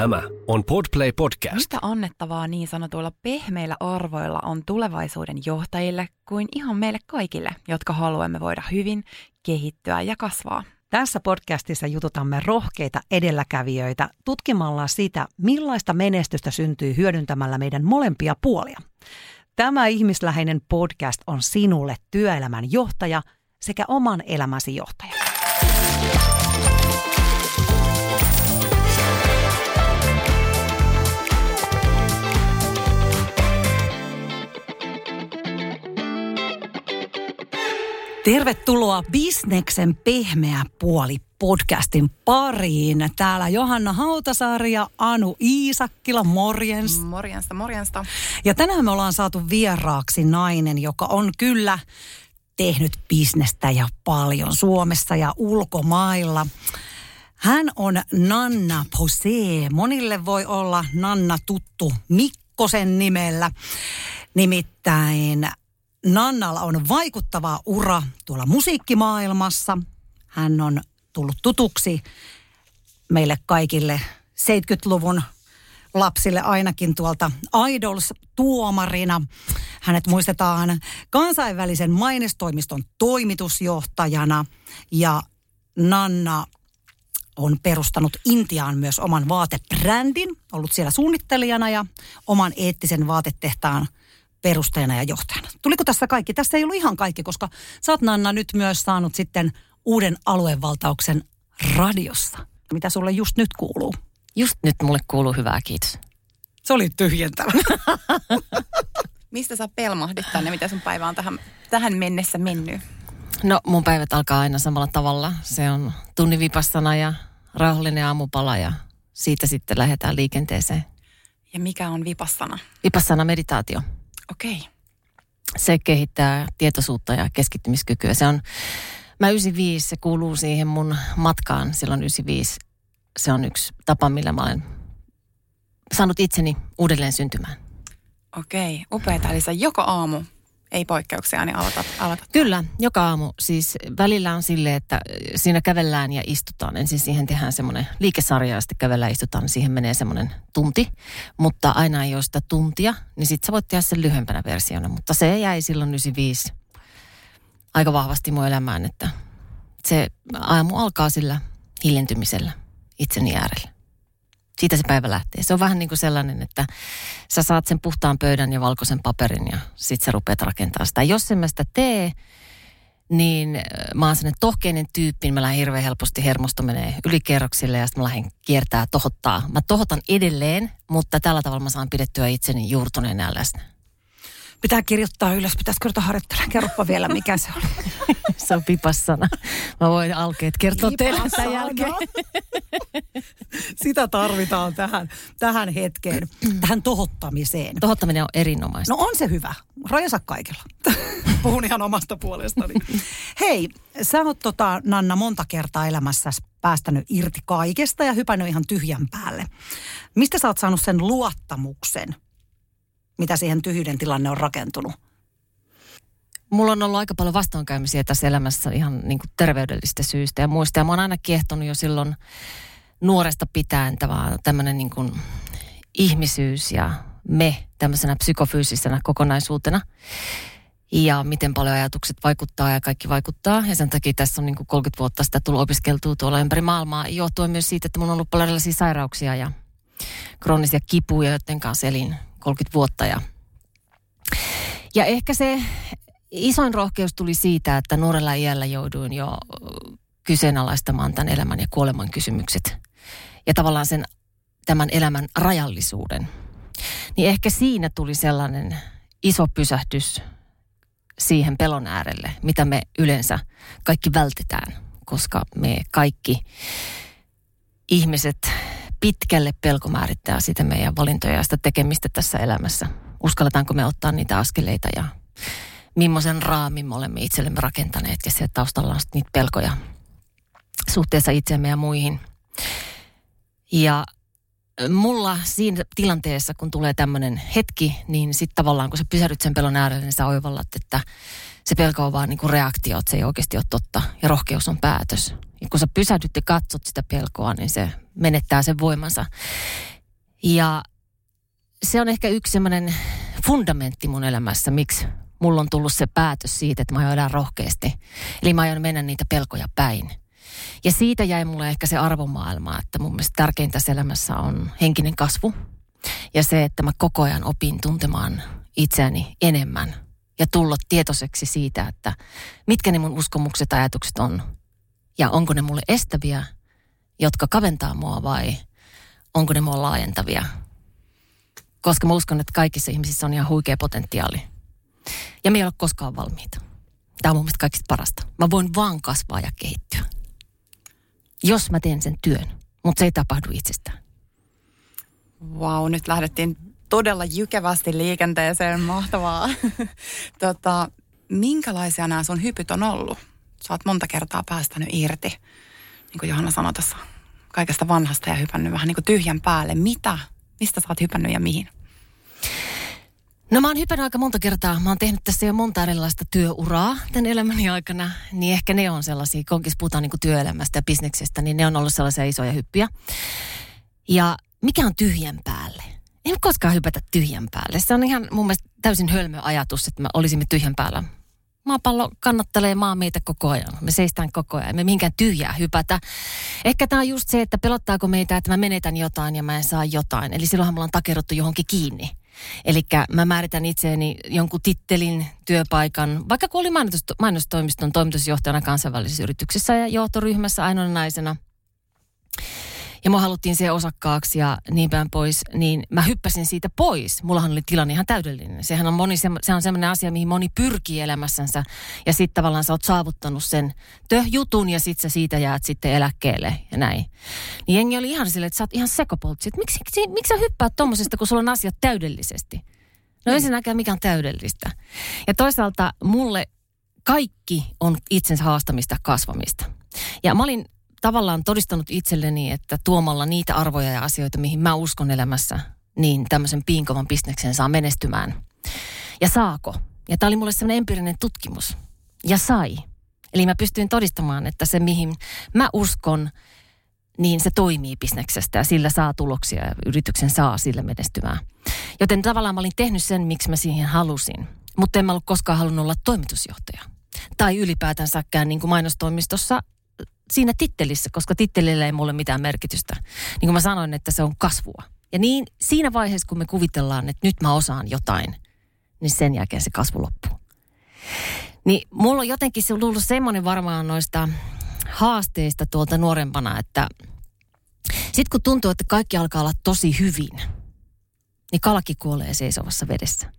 Tämä on Podplay podcast. Mitä annettavaa niin sanotuilla pehmeillä arvoilla on tulevaisuuden johtajille kuin ihan meille kaikille, jotka haluamme voida hyvin, kehittyä ja kasvaa? Tässä podcastissa jututamme rohkeita edelläkävijöitä tutkimalla sitä, millaista menestystä syntyy hyödyntämällä meidän molempia puolia. Tämä ihmisläheinen podcast on sinulle työelämän johtaja sekä oman elämäsi johtaja. Tervetuloa Bisneksen pehmeä puoli podcastin pariin. Täällä Johanna Hautasarja, Anu Iisakkila, morjens. Morjensta, morjensta. Ja tänään me ollaan saatu vieraaksi nainen, joka on kyllä tehnyt bisnestä ja paljon Suomessa ja ulkomailla. Hän on Nanna Bhose. Monille voi olla Nanna tuttu Mikkosen nimellä. Nimittäin Nannalla on vaikuttava ura tuolla musiikkimaailmassa. Hän on tullut tutuksi meille kaikille 70-luvun lapsille ainakin tuolta Idols-tuomarina. Hänet muistetaan kansainvälisen mainostoimiston toimitusjohtajana ja Nanna on perustanut Intiaan myös oman vaatebrändin, ollut siellä suunnittelijana ja oman eettisen vaatetehtaan perustajana ja johtajana. Tuliko tässä kaikki? Tässä ei ollut ihan kaikki, koska sä oot, Nanna, nyt myös saanut sitten uuden aluevaltauksen radiossa. Mitä sulle just nyt kuuluu? Just nyt mulle kuuluu hyvää, kiitos. Se oli tyhjentävä. Mistä sä pelmahdit tänne? Mitä sun päivä on tähän mennessä mennyt? No mun päivät alkaa aina samalla tavalla. Se on tunnin vipassana ja rauhallinen aamupala ja siitä sitten lähdetään liikenteeseen. Ja mikä on vipassana? Vipassana meditaatio. Okei. Se kehittää tietoisuutta ja keskittymiskykyä. Se on, mä 95, se kuuluu siihen mun matkaan silloin 95. Se on yksi tapa, millä mä olen saanut itseni uudelleen syntymään. Okei, upeeta. Eli sä joka aamu, ei poikkeuksia, niin aloitat. Kyllä, joka aamu. Siis välillä on silleen, että siinä kävellään ja istutaan. Ensin siihen tehdään semmoinen liikesarja ja sitten kävellään ja istutaan. Siihen menee semmoinen tunti. Mutta aina ei ole sitä tuntia, niin sitten sä voit tehdä sen lyhyempänä versiona. Mutta se jäi silloin 95 aika vahvasti mun elämään, että se aamu alkaa sillä hiljentymisellä itseni äärellä. Siitä se päivä lähtee. Se on vähän niin kuin sellainen, että sä saat sen puhtaan pöydän ja valkoisen paperin ja sit sä rupeat rakentamaan sitä. Jos en mä sitä tee, niin mä oon sellainen tohkeinen tyyppi, niin mä lähden hirveän helposti, hermosto menee ylikerroksille ja sitten mä lähden kiertää, tohottaa. Mä tohotan edelleen, mutta tällä tavalla mä saan pidettyä itseni juurtuneena läsnä. Pitää kirjoittaa ylös. Pitäisikö ruveta harjoittelemaan? Kerropa vielä, mikä se on. Se on vipassana. Mä voin alkeet kertoa teille tämän jälkeen. Sitä tarvitaan tähän hetkeen, tähän tohottamiseen. Tohottaminen on erinomaista. No on se hyvä. Rajansa kaikilla. Puhun ihan omasta puolestani. Hei, sä oot Nanna monta kertaa elämässäsi päästänyt irti kaikesta ja hypännyt ihan tyhjän päälle. Mistä sä oot saanut sen luottamuksen, mitä siihen tyhjyyden tilanne on rakentunut? Mulla on ollut aika paljon vastoinkäymisiä tässä elämässä ihan niin kuin terveydellistä syistä ja muista. Ja mä oon aina kiehtonut jo silloin nuoresta pitäen tämmöinen niin kuin ihmisyys ja me tämmöisenä psykofyysisenä kokonaisuutena. Ja miten paljon ajatukset vaikuttaa ja kaikki vaikuttaa. Ja sen takia tässä on niin kuin 30 vuotta sitä tullut opiskeltua tuolla ympäri maailmaa. Johtuen myös siitä, että mulla on ollut paljon erilaisia sairauksia ja kroonisia kipuja, joiden kanssa elin 30 vuotta. Ja ehkä se isoin rohkeus tuli siitä, että nuorella iällä jouduin jo kyseenalaistamaan tämän elämän ja kuoleman kysymykset. Ja tavallaan tämän elämän rajallisuuden. Niin ehkä siinä tuli sellainen iso pysähdys siihen pelon äärelle, mitä me yleensä kaikki vältetään. Koska me kaikki ihmiset pitkälle pelko määrittää sitä meidän valintoja ja sitä tekemistä tässä elämässä. Uskalletaanko me ottaa niitä askeleita ja millaisen raamin me olemme itsellemme rakentaneet ja siellä taustalla on niitä pelkoja suhteessa itseemme ja muihin. Ja mulla siinä tilanteessa, kun tulee tämmöinen hetki, niin sitten tavallaan kun sä pysähdyt sen pelon äärelle, niin sä oivallat, että se pelko on vaan niinku reaktio, että se ei oikeasti ole totta ja rohkeus on päätös. Ja kun sä pysähdyt ja katsot sitä pelkoa, niin se menettää sen voimansa. Ja se on ehkä yksi semmoinen fundamentti mun elämässä, miksi mulla on tullut se päätös siitä, että mä aion elää rohkeasti. Eli mä aion mennä niitä pelkoja päin. Ja siitä jäi mulle ehkä se arvomaailma, että mun mielestä tärkeintä tässä elämässä on henkinen kasvu. Ja se, että mä koko ajan opin tuntemaan itseäni enemmän ja tulla tietoiseksi siitä, että mitkä ne mun uskomukset ja ajatukset on. Ja onko ne mulle estäviä, jotka kaventaa mua, vai onko ne mua laajentavia. Koska mä uskon, että kaikissa ihmisissä on ihan huikea potentiaali. Ja me ei ole koskaan valmiita. Tämä on mun mielestä kaikista parasta. Mä voin vaan kasvaa ja kehittyä. Jos mä teen sen työn, mutta se ei tapahdu itsestään. Vau, nyt lähdettiin todella jykevästi liikenteeseen. Mahtavaa. Minkälaisia nämä sun hypyt on ollut? Sä oot monta kertaa päästänyt irti, niin kuin Johanna sanoi tässä, kaikesta vanhasta ja hypännyt vähän niin kuin tyhjän päälle. Mistä sä oot hypännyt ja mihin? No mä oon hypännyt aika monta kertaa. Mä oon tehnyt tässä jo monta erilaista työuraa tämän elämäni aikana. Niin ehkä ne on sellaisia, kun puhutaan niin kuin työelämästä ja bisneksestä, niin ne on ollut sellaisia isoja hyppiä. Ja mikä on tyhjän päälle? En koskaan hypätä tyhjän päälle. Se on ihan mun mielestä täysin hölmö ajatus, että me olisimme tyhjän päällä. Maapallo kannattelee meitä koko ajan. Me seistään koko ajan. Me mihinkään tyhjää hypätä. Ehkä tämä on just se, että pelottaako meitä, että mä menetän jotain ja mä en saa jotain. Eli silloinhan mulla on takerruttu johonkin kiinni. Eli mä määritän itseäni jonkun tittelin, työpaikan, vaikka kun olin mainostoimiston toimitusjohtajana kansainvälisessä yrityksessä ja johtoryhmässä ainoana naisena. Ja mua haluttiin se osakkaaksi ja niin päin pois, niin mä hyppäsin siitä pois. Mullahan oli tilanne ihan täydellinen. Se on semmoinen asia, mihin moni pyrkii elämässänsä. Ja sitten tavallaan sä oot saavuttanut sen jutun ja sit sä siitä jäät sitten eläkkeelle ja näin. Niin jengi oli ihan silleen, että sä oot ihan sekopoltsi. Miksi sä hyppäät tommosesta, kun sulla on asiat täydellisesti? No ensinnäkään mikä on täydellistä. Ja toisaalta mulle kaikki on itsensä haastamista, kasvamista. Ja mä olin tavallaan todistanut itselleni, että tuomalla niitä arvoja ja asioita, mihin mä uskon elämässä, niin tämmöisen piinkovan bisneksen saa menestymään. Ja saako? Ja tämä oli mulle semmoinen empiirinen tutkimus. Ja sai. Eli mä pystyin todistamaan, että se mihin mä uskon, niin se toimii bisneksestä ja sillä saa tuloksia ja yrityksen saa sillä menestymään. Joten tavallaan mä olin tehnyt sen, miksi mä siihen halusin. Mutta en mä ollut koskaan halunnut olla toimitusjohtaja. Tai ylipäätänsäkään niin kuin mainostoimistossa siinä tittelissä, koska tittelillä ei mulle mitään merkitystä. Niin kuin mä sanoin, että se on kasvua. Ja niin siinä vaiheessa, kun me kuvitellaan, että nyt mä osaan jotain, niin sen jälkeen se kasvu loppuu. Niin mulla on jotenkin se ollut semmoinen varmaan noista haasteista tuolta nuorempana, että sit kun tuntuu, että kaikki alkaa olla tosi hyvin, niin kalki kuolee seisovassa vedessä.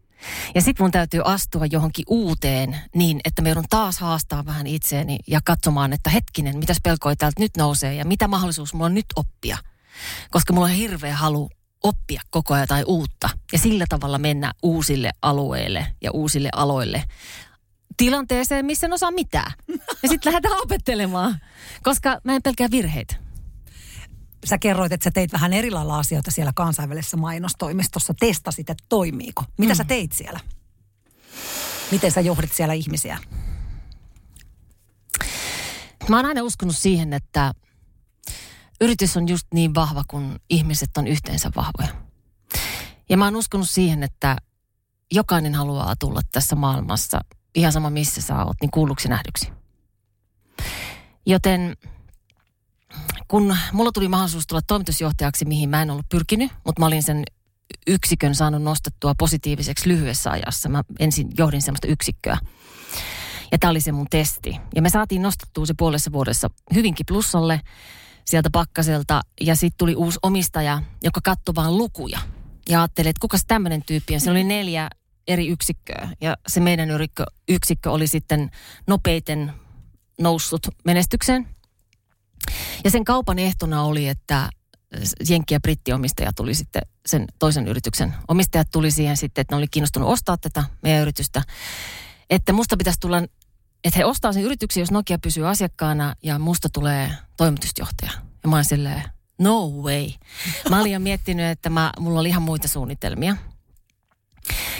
Ja sitten mun täytyy astua johonkin uuteen niin, että me joudun taas haastaa vähän itseäni ja katsomaan, että hetkinen, mitäs pelkoja täältä nyt nousee ja mitä mahdollisuus mulla on nyt oppia. Koska mulla on hirveä halu oppia koko ajan jotain uutta ja sillä tavalla mennä uusille alueille ja uusille aloille tilanteeseen, missä en osaa mitään. Ja sitten lähdetään opettelemaan, koska mä en pelkää virheitä. Sä kerroit, että sä teit vähän eri lailla asioita siellä kansainvälisessä mainostoimistossa. Testasit, että toimiiko. Mitä sä teit siellä? Miten sä johdit siellä ihmisiä? Mä oon aina uskonut siihen, että yritys on just niin vahva, kun ihmiset on yhteensä vahvoja. Ja mä oon uskonut siihen, että jokainen haluaa tulla tässä maailmassa, ihan sama missä sä oot, niin kuulluksi nähdyksi. Joten kun mulla tuli mahdollisuus tulla toimitusjohtajaksi, mihin mä en ollut pyrkinyt, mutta mä olin sen yksikön saanut nostettua positiiviseksi lyhyessä ajassa. Mä ensin johdin semmoista yksikköä. Ja tää oli se mun testi. Ja me saatiin nostettua se puolessa vuodessa hyvinkin plussalle sieltä pakkaselta. Ja sitten tuli uusi omistaja, joka katsoi vaan lukuja. Ja ajattelin, että kukas tämmöinen tyyppi. Ja siellä oli 4 eri yksikköä. Ja se meidän yksikkö oli sitten nopeiten noussut menestykseen. Ja sen kaupan ehtona oli, että jenkki- ja brittiomistaja tuli sitten, sen toisen yrityksen omistajat tuli siihen sitten, että ne oli kiinnostunut ostaa tätä meidän yritystä. Että musta pitäisi tulla, että he ostaa sen yrityksen, jos Nokia pysyy asiakkaana ja musta tulee toimitusjohtaja. Ja mä olin silleen, no way. Mä olin jo miettinyt, että mulla oli ihan muita suunnitelmia.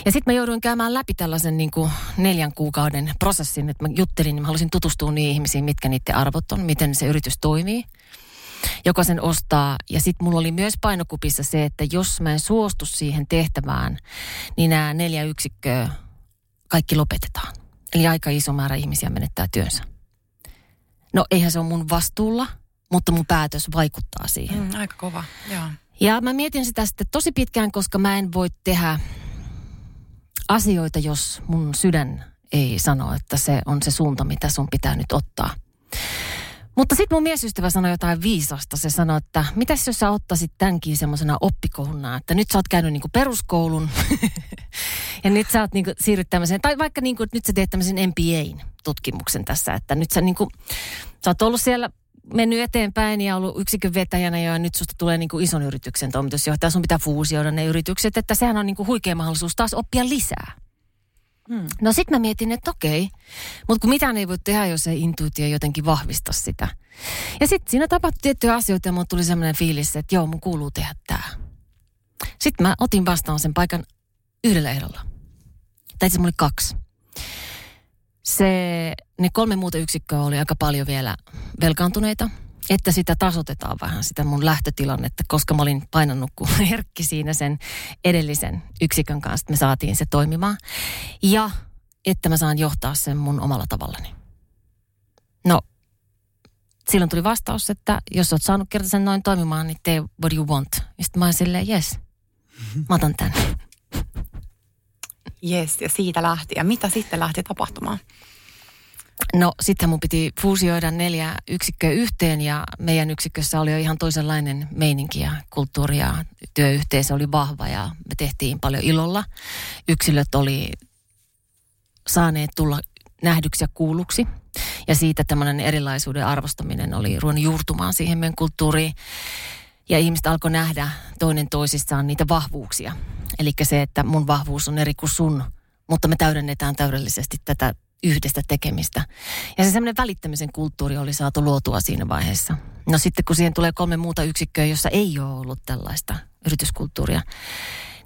Ja sitten mä jouduin käymään läpi tällaisen niin kuin 4 kuukauden prosessin, että mä juttelin, niin mä halusin tutustua niihin ihmisiin, mitkä niiden arvot on, miten se yritys toimii. joka sen ostaa. Ja sitten mulla oli myös painokupissa se, että jos mä en suostu siihen tehtävään, niin nämä 4 yksikköä kaikki lopetetaan. Eli aika iso määrä ihmisiä menettää työnsä. No eihän se ole mun vastuulla, mutta mun päätös vaikuttaa siihen. Aika kova, joo. Ja mä mietin sitä sitten tosi pitkään, koska mä en voi tehdä asioita, jos mun sydän ei sano, että se on se suunta, mitä sun pitää nyt ottaa. Mutta sitten mun miesystävä sanoi jotain viisasta. Se sanoi, että mitäs jos sä ottaisit tämänkin semmoisena oppikouluna, että nyt sä oot käynyt niinku peruskoulun ja nyt sä oot niinku siirryt tämmöiseen, tai vaikka niinku, nyt sä teet tämmöisen MBA-tutkimuksen tässä, että nyt sä niinku, sä oot ollut siellä mennyt eteenpäin ja ollut yksikön vetäjänä ja nyt susta tulee niinku ison yrityksen toimitusjohtaja, sun pitää fuusioida ne yritykset, että sehän on niinku huikea mahdollisuus taas oppia lisää. No sit mä mietin, että okei, mutta kun mitään ei voi tehdä, jos ei intuitio jotenkin vahvista sitä. Ja sit siinä tapahtui tiettyjä asioita ja mun tuli semmoinen fiilis, että joo, mun kuuluu tehdä tää. Sitten mä otin vastaan sen paikan yhdellä ehdolla. Tai itse mulla oli 2. Ne 3 muuta yksikköä oli aika paljon vielä velkaantuneita, että sitä tasoitetaan vähän, sitä mun lähtötilannetta, koska mä olin painannut kuin herkki siinä sen edellisen yksikön kanssa, että me saatiin se toimimaan. Ja että mä saan johtaa sen mun omalla tavallani. No, silloin tuli vastaus, että jos oot saanut kerta sen noin toimimaan, niin tee what you want. Ja sitten mä olin silleen, yes, mä otan tämän. Yes, ja siitä lähti. Ja mitä sitten lähti tapahtumaan? No, sitten mun piti fuusioida 4 yksikköä yhteen ja meidän yksikössä oli jo ihan toisenlainen meininki ja kulttuuri ja työyhteisö oli vahva ja me tehtiin paljon ilolla. Yksilöt oli saaneet tulla nähdyksi ja kuulluksi ja siitä tämmöinen erilaisuuden arvostaminen oli ruvennut juurtumaan siihen meidän kulttuuriin ja ihmiset alkoi nähdä toinen toisissaan niitä vahvuuksia. Eli se, että mun vahvuus on eri kuin sun, mutta me täydennetään täydellisesti tätä yhdestä tekemistä. Ja se semmoinen välittämisen kulttuuri oli saatu luotua siinä vaiheessa. No sitten kun siihen tulee 3 muuta yksikköä, jossa ei ole ollut tällaista yrityskulttuuria,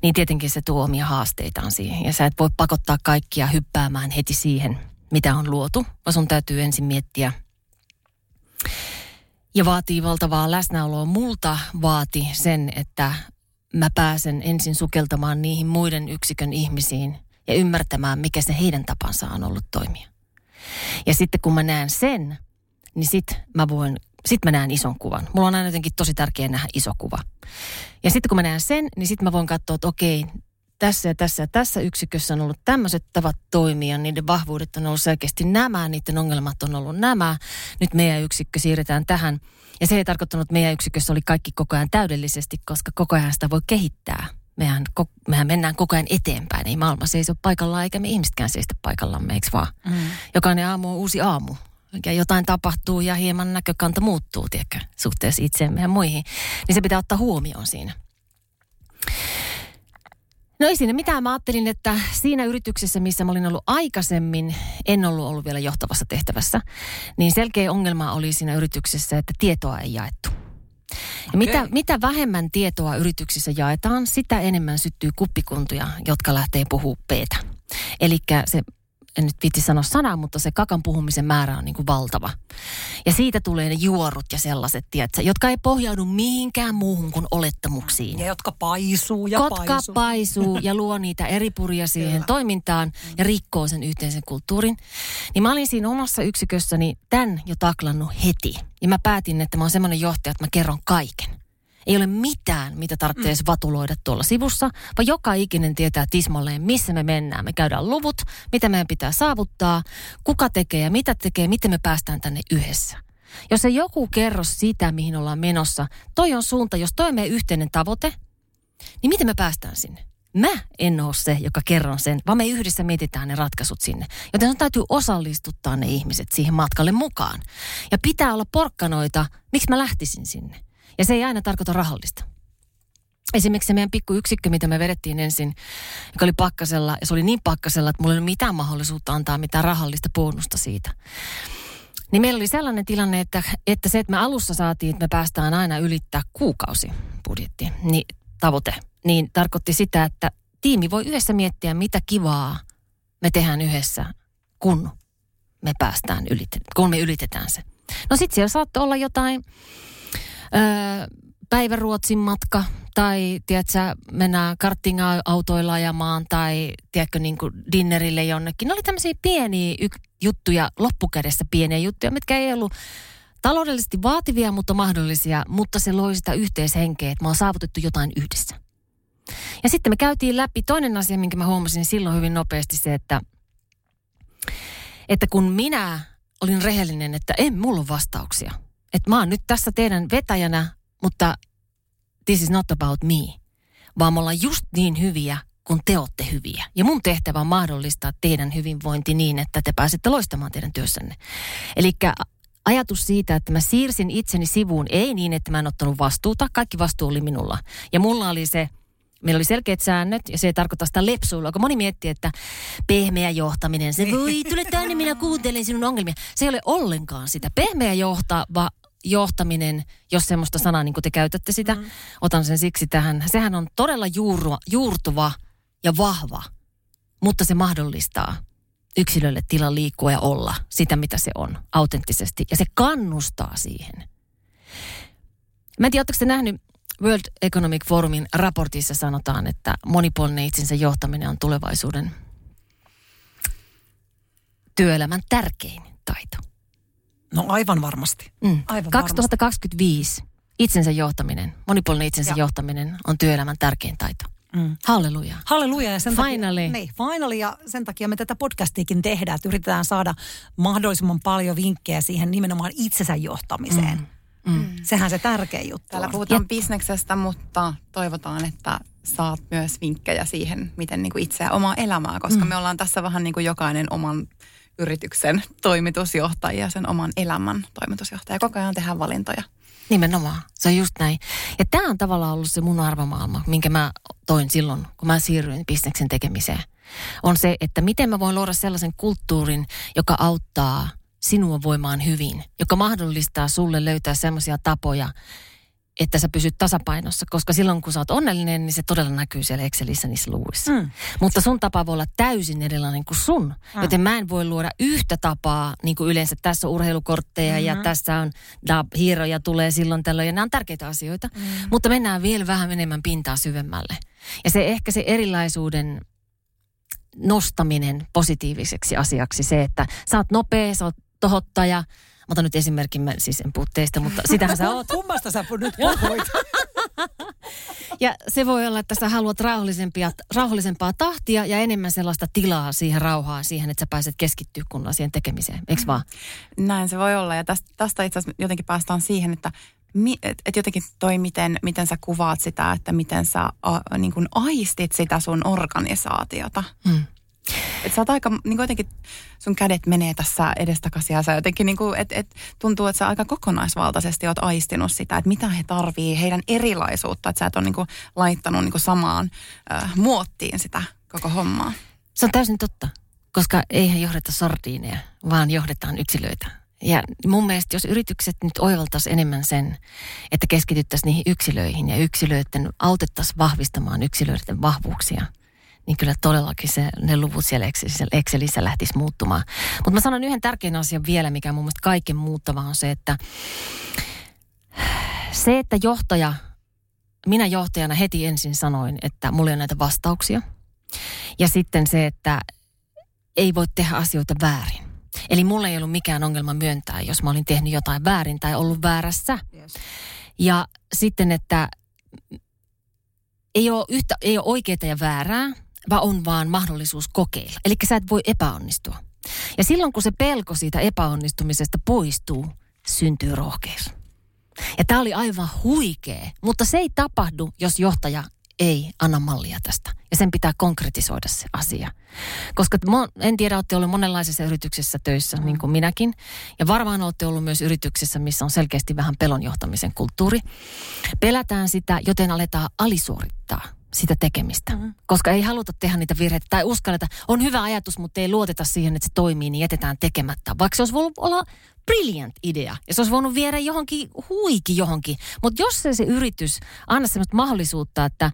niin tietenkin se tuo omia haasteitaan siihen. Ja sä et voi pakottaa kaikkia hyppäämään heti siihen, mitä on luotu, vaan sun täytyy ensin miettiä. Ja vaatii valtavaa läsnäoloa. Multa vaati sen, että mä pääsen ensin sukeltamaan niihin muiden yksikön ihmisiin, ja ymmärtämään, mikä se heidän tapansa on ollut toimia. Ja sitten kun mä näen sen, niin sit mä näen ison kuvan. Mulla on aina jotenkin tosi tärkeää nähdä iso kuva. Ja sitten kun mä näen sen, niin sit mä voin katsoa, että okei, tässä ja tässä ja tässä yksikössä on ollut tämmöiset tavat toimia. Niiden vahvuudet on ollut selkeästi nämä, niiden ongelmat on ollut nämä. Nyt meidän yksikkö siirretään tähän. Ja se ei tarkoittanut, että meidän yksikössä oli kaikki koko ajan täydellisesti, koska koko ajan sitä voi kehittää. Mehän mennään koko ajan eteenpäin. Ei maailma seiso paikallaan, eikä me ihmisetkään seistä paikallamme, eikö vaan? Jokainen aamu on uusi aamu. Ja jotain tapahtuu ja hieman näkökanta muuttuu, tiedätkö, suhteessa itseemme ja muihin. Niin se pitää ottaa huomioon siinä. No ei siinä mitään. Mä ajattelin, että siinä yrityksessä, missä mä olin ollut aikaisemmin, en ollut vielä johtavassa tehtävässä, niin selkeä ongelma oli siinä yrityksessä, että tietoa ei jaettu. Okay. Mitä vähemmän tietoa yrityksissä jaetaan, sitä enemmän syttyy kuppikuntuja, jotka lähtee puhumaan peetä. Elikkä se, en nyt viitsi sanoa sanaa, mutta se kakan puhumisen määrä on niin kuin valtava. Ja siitä tulee ne juorut ja sellaiset, tiedätkö, jotka ei pohjaudu mihinkään muuhun kuin olettamuksiin. Ja jotka paisuu ja paisuu. Jotka paisuu ja luo niitä eri puria siihen toimintaan ja rikkoo sen yhteisen kulttuurin. Niin mä olin siinä omassa yksikössäni tämän jo taklannut heti. Ja mä päätin, että mä oon semmoinen johtaja, että mä kerron kaiken. Ei ole mitään, mitä tarvitsee edes vatuloida tuolla sivussa, vaan joka ikinen tietää tismalleen, missä me mennään. Me käydään luvut, mitä meidän pitää saavuttaa, kuka tekee ja mitä tekee, miten me päästään tänne yhdessä. Jos ei joku kerro sitä, mihin ollaan menossa, toi on suunta, jos toi on meidän yhteinen tavoite, niin miten me päästään sinne? Mä en ole se, joka kerron sen, vaan me yhdessä mietitään ne ratkaisut sinne. Joten sun täytyy osallistuttaa ne ihmiset siihen matkalle mukaan. Ja pitää olla porkkanoita, miksi mä lähtisin sinne. Ja se ei aina tarkoita rahallista. Esimerkiksi se meidän pikkuyksikkö, mitä me vedettiin ensin, joka oli pakkasella, ja se oli niin pakkasella, että mulla ei ole mitään mahdollisuutta antaa mitään rahallista bonusta siitä. Niin meillä oli sellainen tilanne, että se, että me alussa saatiin, että me päästään aina ylittää kuukausibudjettiin, niin tavoite, niin tarkoitti sitä, että tiimi voi yhdessä miettiä, mitä kivaa me tehdään yhdessä, kun me ylitetään se. No sit siellä saattoi olla jotain päivä Ruotsin matka tai tiedätkö, mennään karting-autoilla ajamaan tai tiedätkö, niin kuin dinnerille jonnekin. Ne oli tämmöisiä pieniä juttuja, loppukädessä pieniä juttuja, mitkä ei ollut taloudellisesti vaativia, mutta mahdollisia, mutta se loi sitä yhteishenkeä, että me on saavutettu jotain yhdessä. Ja sitten me käytiin läpi toinen asia, minkä mä huomasin silloin hyvin nopeasti se, että kun minä olin rehellinen, että en mulla ole vastauksia. Että mä oon nyt tässä teidän vetäjänä, mutta this is not about me. Vaan me ollaan just niin hyviä, kun te ootte hyviä. Ja mun tehtävä on mahdollistaa teidän hyvinvointi niin, että te pääsette loistamaan teidän työssänne. Elikkä ajatus siitä, että mä siirsin itseni sivuun, ei niin, että mä en ottanut vastuuta. Kaikki vastuu oli minulla. Ja mulla oli se... Meillä oli selkeät säännöt ja se ei tarkoita sitä lepsuilua, kun moni miettii, että pehmeä johtaminen, se voi tule tänne, minä kuuntelen sinun ongelmia. Se ei ole ollenkaan sitä. Pehmeä johtaminen, jos semmoista sanaa niin kuin te käytätte sitä, otan sen siksi tähän. Sehän on todella juurtuva ja vahva, mutta se mahdollistaa yksilölle tilan liikkua ja olla sitä, mitä se on autenttisesti. Ja se kannustaa siihen. Mä en tiedä, ootteko te nähnyt... World Economic Forumin raportissa sanotaan, että monipuolinen itsensä johtaminen on tulevaisuuden työelämän tärkein taito. No aivan varmasti. Aivan 2025 varmasti. Itsensä johtaminen, monipuolinen itsensä johtaminen on työelämän tärkein taito. Halleluja. Halleluja ja sen finally ja sen takia me tätä podcastiakin tehdään, että yritetään saada mahdollisimman paljon vinkkejä siihen nimenomaan itsensä johtamiseen. Sehän se tärkeä juttu. Täällä puhutaan bisneksestä, mutta toivotaan, että saat myös vinkkejä siihen, miten niin kuin itseä omaa elämää, koska me ollaan tässä vähän niin kuin jokainen oman yrityksen toimitusjohtaja ja sen oman elämän toimitusjohtaja. Koko ajan tehdään valintoja. Nimenomaan. Se on just näin. Ja tämä on tavallaan ollut se mun arvomaailma, minkä mä toin silloin, kun mä siirryin bisneksen tekemiseen. On se, että miten mä voin luoda sellaisen kulttuurin, joka auttaa sinua voimaan hyvin, joka mahdollistaa sulle löytää semmoisia tapoja, että sä pysyt tasapainossa, koska silloin kun sä oot onnellinen, niin se todella näkyy siellä Excelissä niissä luvuissa. Mutta sun tapa voi olla täysin erilainen kuin sun, joten mä en voi luoda yhtä tapaa, niin kuin yleensä tässä on urheilukortteja ja tässä on hiiroja tulee silloin tällöin ja nämä on tärkeitä asioita, mutta mennään vielä vähän enemmän pintaa syvemmälle. Ja se ehkä se erilaisuuden nostaminen positiiviseksi asiaksi, se että sä oot nopea, sä oot tohottaja. Mä otan nyt esimerkin, mä siis en puhu teistä, mutta sitähän sä oot. Kummasta sä nyt puhuit? Ja se voi olla, että sä haluat rauhallisempaa tahtia ja enemmän sellaista tilaa siihen rauhaan, siihen, että sä pääset keskittyä kunnolla siihen tekemiseen. Eiks vaan? Näin se voi olla ja tästä itse asiassa jotenkin päästään siihen, että jotenkin toi, miten sä kuvaat sitä, että miten sä niin kuin aistit sitä sun organisaatiota. Että sä oot aika, niin jotenkin sun kädet menee tässä edestakaisin ja sä jotenkin, niin tuntuu, että sä aika kokonaisvaltaisesti oot aistinut sitä, että mitä he tarvii, heidän erilaisuutta, että sä et ole niin laittanut niin samaan muottiin sitä koko hommaa. Se on täysin totta, koska eihän johdeta sardiineja, vaan johdetaan yksilöitä. Ja mun mielestä, jos yritykset nyt oivaltaisiin enemmän sen, että keskityttäisiin niihin yksilöihin ja yksilöiden autettaisiin vahvistamaan yksilöiden vahvuuksia, niin kyllä todellakin ne luvut siellä Excelissä lähtisi muuttumaan. Mutta mä sanon yhden tärkeän asian vielä, mikä mun mielestä kaiken muuttava on se, että minä johtajana heti ensin sanoin, että mulla ei ole näitä vastauksia. Ja sitten se, että ei voi tehdä asioita väärin. Eli mulla ei ollut mikään ongelma myöntää, jos mä olin tehnyt jotain väärin tai ollut väärässä. Yes. Ja sitten, että ei ole oikeaa ja väärää, vaan on vaan mahdollisuus kokeilla. Eli sä et voi epäonnistua. Ja silloin, kun se pelko siitä epäonnistumisesta poistuu, syntyy rohkeus. Ja tää oli aivan huikea, mutta se ei tapahdu, jos johtaja ei anna mallia tästä. Ja sen pitää konkretisoida se asia. Koska en tiedä, olette olleet monenlaisessa yrityksessä töissä, niin kuin minäkin. Ja varmaan olette ollut myös yrityksessä, missä on selkeästi vähän pelon johtamisen kulttuuri. Pelätään sitä, joten aletaan alisuorittaa sitä tekemistä. Koska ei haluta tehdä niitä virheitä tai uskalleta. On hyvä ajatus, mutta ei luoteta siihen, että se toimii, niin jätetään tekemättä. Vaikka se olisi voinut olla brilliant idea. Ja se olisi voinut viedä johonkin johonkin. Mutta jos se yritys anna sellaista mahdollisuutta, että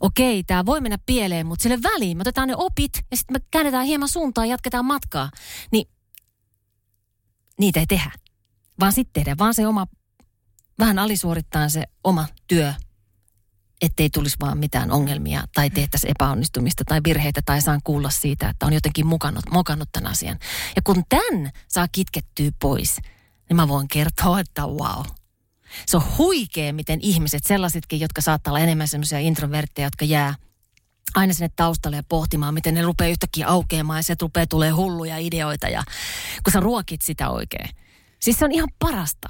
okei, tämä voi mennä pieleen, mutta sille väliin me otetaan ne opit ja sitten me käännetään hieman suuntaan ja jatketaan matkaa. Niin niitä ei tehdä, vaan sitten tehdään vaan se oma vähän alisuorittaa se oma työ, ettei tulisi vaan mitään ongelmia tai tehtäisi epäonnistumista tai virheitä tai saan kuulla siitä, että on jotenkin mokannut tämän asian. Ja kun tämän saa kitkettyä pois, niin mä voin kertoa, että wow. Se on huikea, miten ihmiset, sellaisetkin, jotka saattaa olla enemmän semmoisia introvertteja, jotka jää aina sinne taustalle ja pohtimaan, miten ne rupeaa yhtäkkiä aukeamaan ja sieltä rupeaa tulee hulluja ideoita ja kun sä ruokit sitä oikein. Siis se on ihan parasta.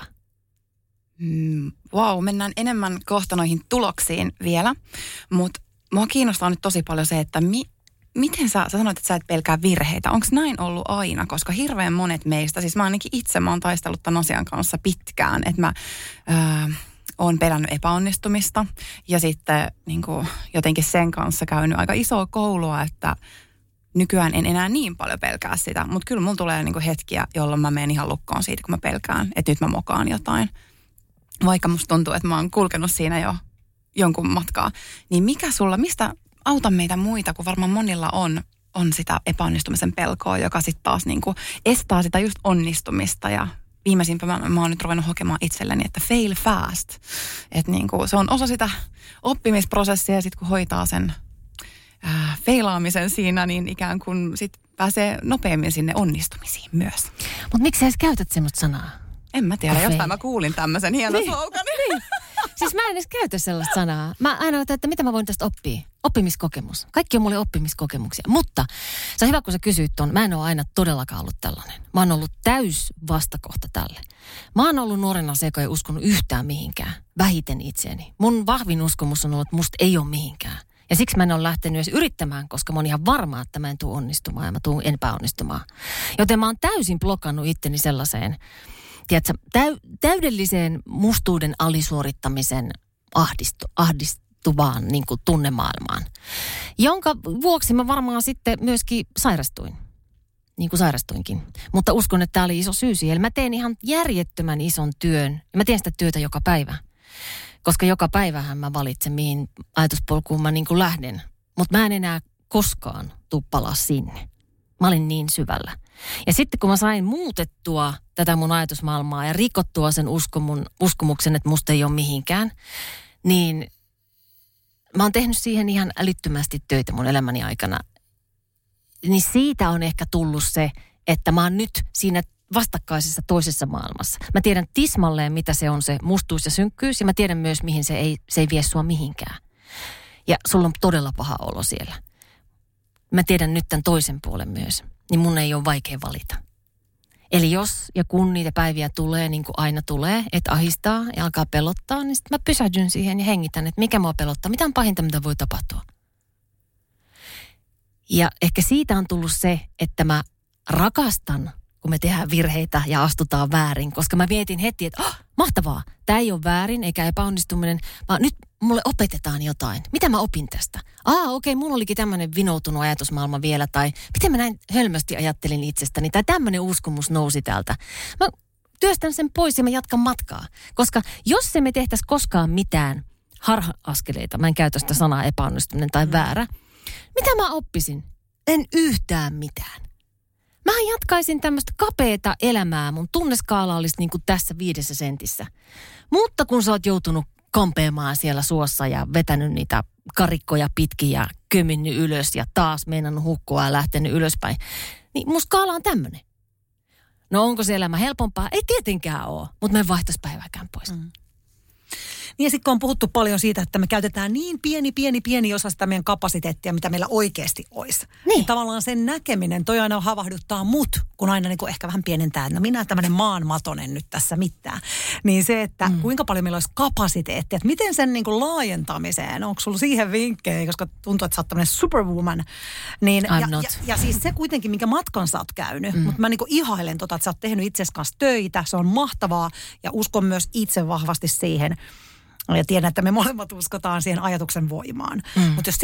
Wow, mennään enemmän kohta noihin tuloksiin vielä, mutta mua kiinnostaa nyt tosi paljon se, että miten sä sanoit, että sä et pelkää virheitä. Onko näin ollut aina? Koska hirveän monet meistä, siis mä ainakin itse, mä oon taistellut tämän asian kanssa pitkään, että mä oon pelännyt epäonnistumista ja sitten niin kuin jotenkin sen kanssa käynyt aika isoa koulua, että nykyään en enää niin paljon pelkää sitä, mutta kyllä mulla tulee niin kuin hetkiä, jolloin mä menen ihan lukkoon siitä, kun mä pelkään, että nyt mä mokaan jotain. Vaikka musta tuntuu, että mä oon kulkenut siinä jo jonkun matkaa. Niin mikä sulla, mistä auta meitä muita, kun varmaan monilla on sitä epäonnistumisen pelkoa, joka sitten taas niinku estää sitä just onnistumista. Ja viimeisimpä mä oon nyt ruvennut hokemaan itselleni, että fail fast. Että niinku se on osa sitä oppimisprosessia ja sitten kun hoitaa sen feilaamisen siinä, niin ikään kuin sitten pääsee nopeammin sinne onnistumisiin myös. Mutta miksi sä edes käytät semmoista sanaa? En mä tiedä, jostain mä kuulin tämmöisen hienon sloganin. Niin. Siis mä en edes käytä sellaista sanaa. Mä aina ajattelin, että mitä mä voin tästä oppia. Oppimiskokemus. Kaikki on mulle oppimiskokemuksia. Mutta se on hyvä, kun sä kysyit ton. Mä en ole aina todellakaan ollut tällainen. Mä oon ollut täys vastakohta tälle. Mä oon ollut nuorena se, joka ei uskonut yhtään mihinkään. Vähiten itseeni. Mun vahvin uskomus on ollut, että musta ei ole mihinkään. Ja siksi mä en ole lähtenyt edes yrittämään, koska mä oon ihan varma, että mä en tule onnistumaan ja mä tuun epäonnistumaan. Joten mä oon täysin blokannut itteni sellaiseen, tiedätkö, täydelliseen mustuuden alisuorittamisen ahdistuvaan niin kuin tunnemaailmaan, jonka vuoksi mä varmaan sitten myöskin sairastuin, niin kuin sairastuinkin. Mutta uskon, että tämä oli iso syy siihen. Mä teen ihan järjettömän ison työn, ja mä teen sitä työtä joka päivä, koska joka päivähän mä valitsen, mihin ajatuspolkuun mä niin kuin lähden. Mutta mä en enää koskaan tuu palaa sinne. Mä olin niin syvällä. Ja sitten kun mä sain muutettua tätä mun ajatusmaailmaa ja rikottua sen uskomuksen, että musta ei ole mihinkään, niin mä oon tehnyt siihen ihan älyttömästi töitä mun elämäni aikana. Niin siitä on ehkä tullut se, että mä oon nyt siinä vastakkaisessa toisessa maailmassa. Mä tiedän tismalleen, mitä se on se mustuus ja synkkyys, ja mä tiedän myös, mihin se ei vie sua mihinkään. Ja sulla on todella paha olo siellä. Mä tiedän nyt tämän toisen puolen myös, niin mun ei ole vaikea valita. Eli jos ja kun niitä päiviä tulee, niin kuin aina tulee, että ahistaa ja alkaa pelottaa, niin sitten mä pysähdyn siihen ja hengitän, että mikä mua pelottaa, mitä on pahinta, mitä voi tapahtua. Ja ehkä siitä on tullut se, että mä rakastan, kun me tehdään virheitä ja astutaan väärin, koska mä mietin heti, että mahtavaa, tämä ei ole väärin eikä epäonnistuminen, vaan nyt mulle opetetaan jotain. Mitä mä opin tästä? Mulla olikin tämmöinen vinoutunut ajatusmaailma vielä, tai miten mä näin hölmösti ajattelin itsestäni, tai tämmöinen uskomus nousi täältä. Mä työstän sen pois ja mä jatkan matkaa, koska jos emme tehtäisi koskaan mitään harha-askeleita, mä en käytä sitä sanaa epäonnistuminen tai väärä, mitä mä oppisin? En yhtään mitään. Mä jatkaisin tämmöistä kapeata elämää, mun tunneskaala olisi niin kuin tässä 5 sentissä. Mutta kun sä oot joutunut kampeamaan siellä suossa ja vetänyt niitä karikkoja pitkin ja köminnyt ylös ja taas meinannut hukkoa ja lähtenyt ylöspäin, niin mun skaala on tämmönen. No onko se elämä helpompaa? Ei tietenkään ole, mutta mä en vaihtaisi päivääkään pois. Niin ja sitten kun on puhuttu paljon siitä, että me käytetään niin pieni osa sitä meidän kapasiteettia, mitä meillä oikeasti olisi. Niin. Ja tavallaan sen näkeminen, toi aina havahduttaa mut, kun aina niin kuin ehkä vähän pienentää, että minä tämmöinen maanmatonen nyt tässä mitään. Niin se, että kuinka paljon meillä olisi kapasiteettia, että miten sen niin kuin laajentamiseen, onko sulla siihen vinkkejä, koska tuntuu, että sä oot tämmöinen superwoman. Niin, ja siis se kuitenkin, minkä matkan sä oot käynyt, mutta mä niin kuin ihailen tota, että sä oot tehnyt itsesi kanssa töitä, se on mahtavaa ja uskon myös itse vahvasti siihen. Ja tiedän, että me molemmat uskotaan siihen ajatuksen voimaan. Mutta jos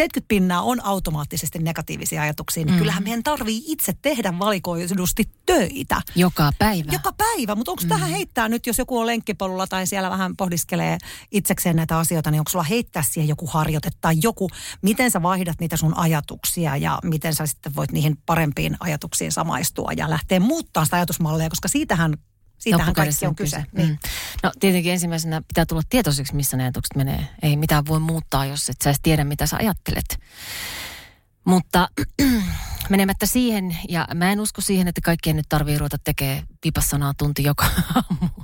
70% on automaattisesti negatiivisia ajatuksia, niin kyllähän meidän tarvii itse tehdä valikoidusti töitä. Joka päivä. Joka päivä, mutta onko tähän heittää nyt, jos joku on lenkkipolulla tai siellä vähän pohdiskelee itsekseen näitä asioita, niin onko sulla heittää siihen joku harjoite tai joku, miten sä vaihdat niitä sun ajatuksia ja miten sä sitten voit niihin parempiin ajatuksiin samaistua ja lähteä muuttamaan sitä ajatusmallia, koska siitähän Siitähän kaikki on kyse. Niin. No tietenkin ensimmäisenä pitää tulla tietoiseksi, missä ne ajatukset menee. Ei mitään voi muuttaa, jos et sä edes tiedä, mitä sä ajattelet. Mutta menemättä siihen, ja mä en usko siihen, että kaikkien nyt tarvii ruveta tekemään vipassanaa tunti joka aamu.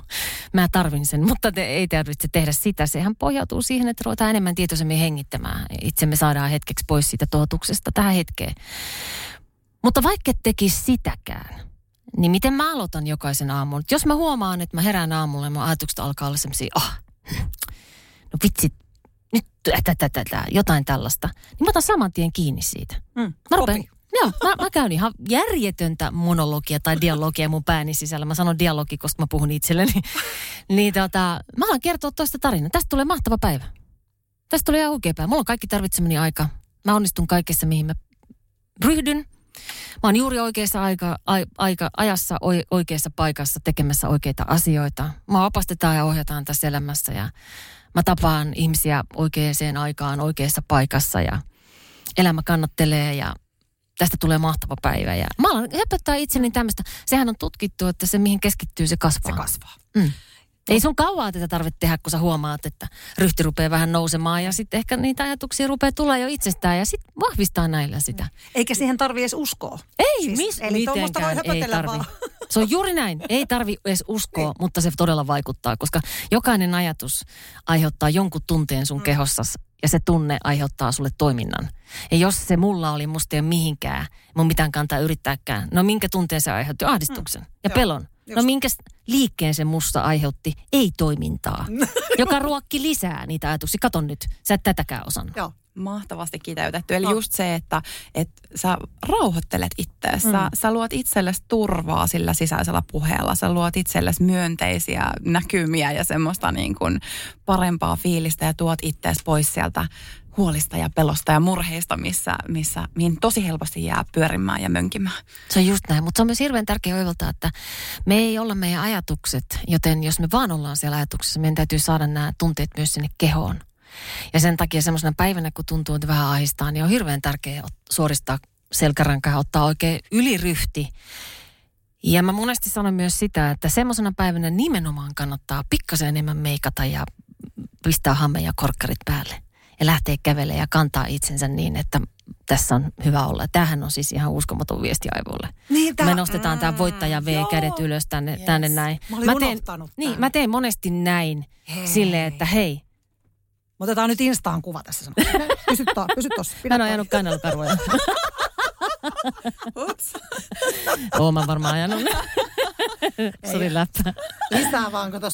Mä tarvin sen, mutta ei tarvitse tehdä sitä. Sehän pohjautuu siihen, että ruvetaan enemmän tietoisemmin hengittämään. Itsemme saadaan hetkeksi pois siitä totuksesta tähän hetkeen. Mutta vaikka et tekisi sitäkään, niin miten mä aloitan jokaisen aamun? Jos mä huomaan, että mä herään aamulla ja mun ajatukset alkaa olla semmosia, no vitsit, nyt jotain tällaista. Niin mä otan saman tien kiinni siitä. Mä rupean, joo, mä käyn ihan järjetöntä monologia tai dialogia mun pääni sisällä. Mä sanon dialogi, koska mä puhun itselleni. Mä haluan kertoa toista tarinaa. Tästä tulee mahtava päivä. Tästä tulee ihan oikea päivä. Mulla on kaikki tarvitsemani aika. Mä onnistun kaikessa, mihin mä ryhdyn. Mä oon juuri oikeassa ajassa, oikeassa paikassa tekemässä oikeita asioita. Mä opastetaan ja ohjataan tässä elämässä ja mä tapaan ihmisiä oikeaan aikaan, oikeassa paikassa ja elämä kannattelee ja tästä tulee mahtava päivä. Ja mä alan höpöttää itseni tämmöistä. Sehän on tutkittu, että se mihin keskittyy, se kasvaa. Se kasvaa. Mm. Ei sun kauaa tätä tarvitse tehdä, kun sä huomaat, että ryhti rupeaa vähän nousemaan ja sitten ehkä niitä ajatuksia rupeaa tulla jo itsestään ja sitten vahvistaa näillä sitä. Eikä siihen tarvii edes uskoa. Ei, siis, eli tuommoista voi höpötellä vaan. Se on juuri näin. Ei tarvi edes uskoa, niin. Mutta se todella vaikuttaa, koska jokainen ajatus aiheuttaa jonkun tunteen sun kehossasi ja se tunne aiheuttaa sulle toiminnan. Ja jos se mulla oli, musta ei ole mihinkään, mun mitään kantaa yrittääkään. No minkä tunteen se aiheutti? Ahdistuksen ja pelon. No minkä liikkeen se musta aiheutti? Ei toimintaa, joka ruokki lisää niitä ajatuksia. Katon nyt, sä et tätäkään osannut. Joo, mahtavasti kiteytetty. Eli just se, että sä rauhoittelet itseäsi. Sä luot itsellesi turvaa sillä sisäisellä puheella. Sä luot itsellesi myönteisiä näkymiä ja semmoista niin kuin parempaa fiilistä ja tuot itseäsi pois sieltä huolista ja pelosta ja murheista, mihin tosi helposti jää pyörimään ja mönkimään. Se on just näin, mutta se on myös hirveän tärkeä oivaltaa, että me ei olla meidän ajatukset, joten jos me vaan ollaan siellä ajatuksessa, meidän täytyy saada nämä tunteet myös sinne kehoon. Ja sen takia semmoisena päivänä, kun tuntuu, että vähän ahistaa, niin on hirveän tärkeää suoristaa selkärankaa ja ottaa oikein yliryhti. Ja mä monesti sanon myös sitä, että semmoisena päivänä nimenomaan kannattaa pikkasen enemmän meikata ja pistää hamme ja korkkarit päälle. Ja lähtee kävelemään ja kantaa itsensä niin, että tässä on hyvä olla. Tämähän on siis ihan uskomaton viesti aivoille. Niin, me nostetaan tämä voittaja V, kädet ylös tänne näin. Mä teen monesti näin silleen, että hei. Mä otetaan nyt Instaan kuva tässä sanotaan. Pysy tossa. Mä en ole ajanut kainalokaruja. Ups. Oon mä varmaan ajanut. Sori läppää. Lisää vaan, kato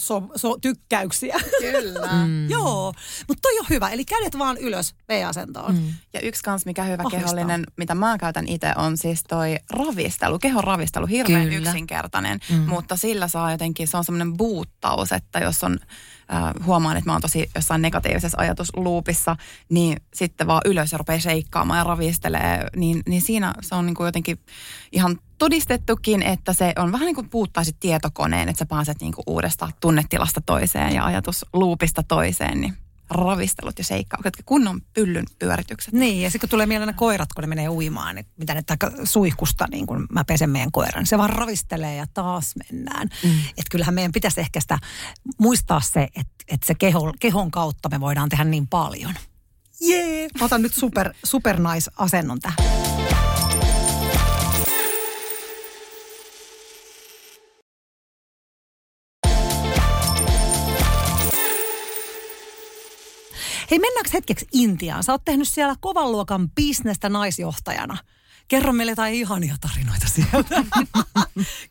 tykkäyksiä. Kyllä. Joo, mutta toi on hyvä. Eli kädet vaan ylös V-asentoon. Ja yksi kans mikä hyvä kehollinen, mitä mä käytän itse, on siis toi ravistelu. Kehon ravistelu, hirveän yksinkertainen. Mutta sillä saa jotenkin, se on semmoinen buuttaus, että jos on huomaan, että mä oon tosi jossain negatiivisessa ajatusluupissa, niin sitten vaan ylös ja rupeaa sheikkaamaan ja ravistelee. Niin siinä se on niin kuin jotenkin ihan todistettukin, että se on vähän niin kuin puuttaisit tietokoneen, että sä pääset niin kuin uudesta tunnetilasta toiseen ja ajatusluupista toiseen, niin ravistelut ja seikkaukset, kunnon pyllyn pyöritykset. Niin, ja sitten kun tulee mieleen ne koirat, kun ne menee uimaan, että mitä ne suihkusta, niin kun mä pesen meidän koiran, niin se vaan ravistelee ja taas mennään. Että kyllähän meidän pitäisi ehkä sitä muistaa se, että se kehon kautta me voidaan tehdä niin paljon. Jee! Mä otan nyt supernaisasennon tähän. Hei, mennäänkö hetkeksi Intiaan? Sä oot tehnyt siellä kovan luokan bisnestä naisjohtajana. Kerro meille jotain ihania tarinoita sieltä.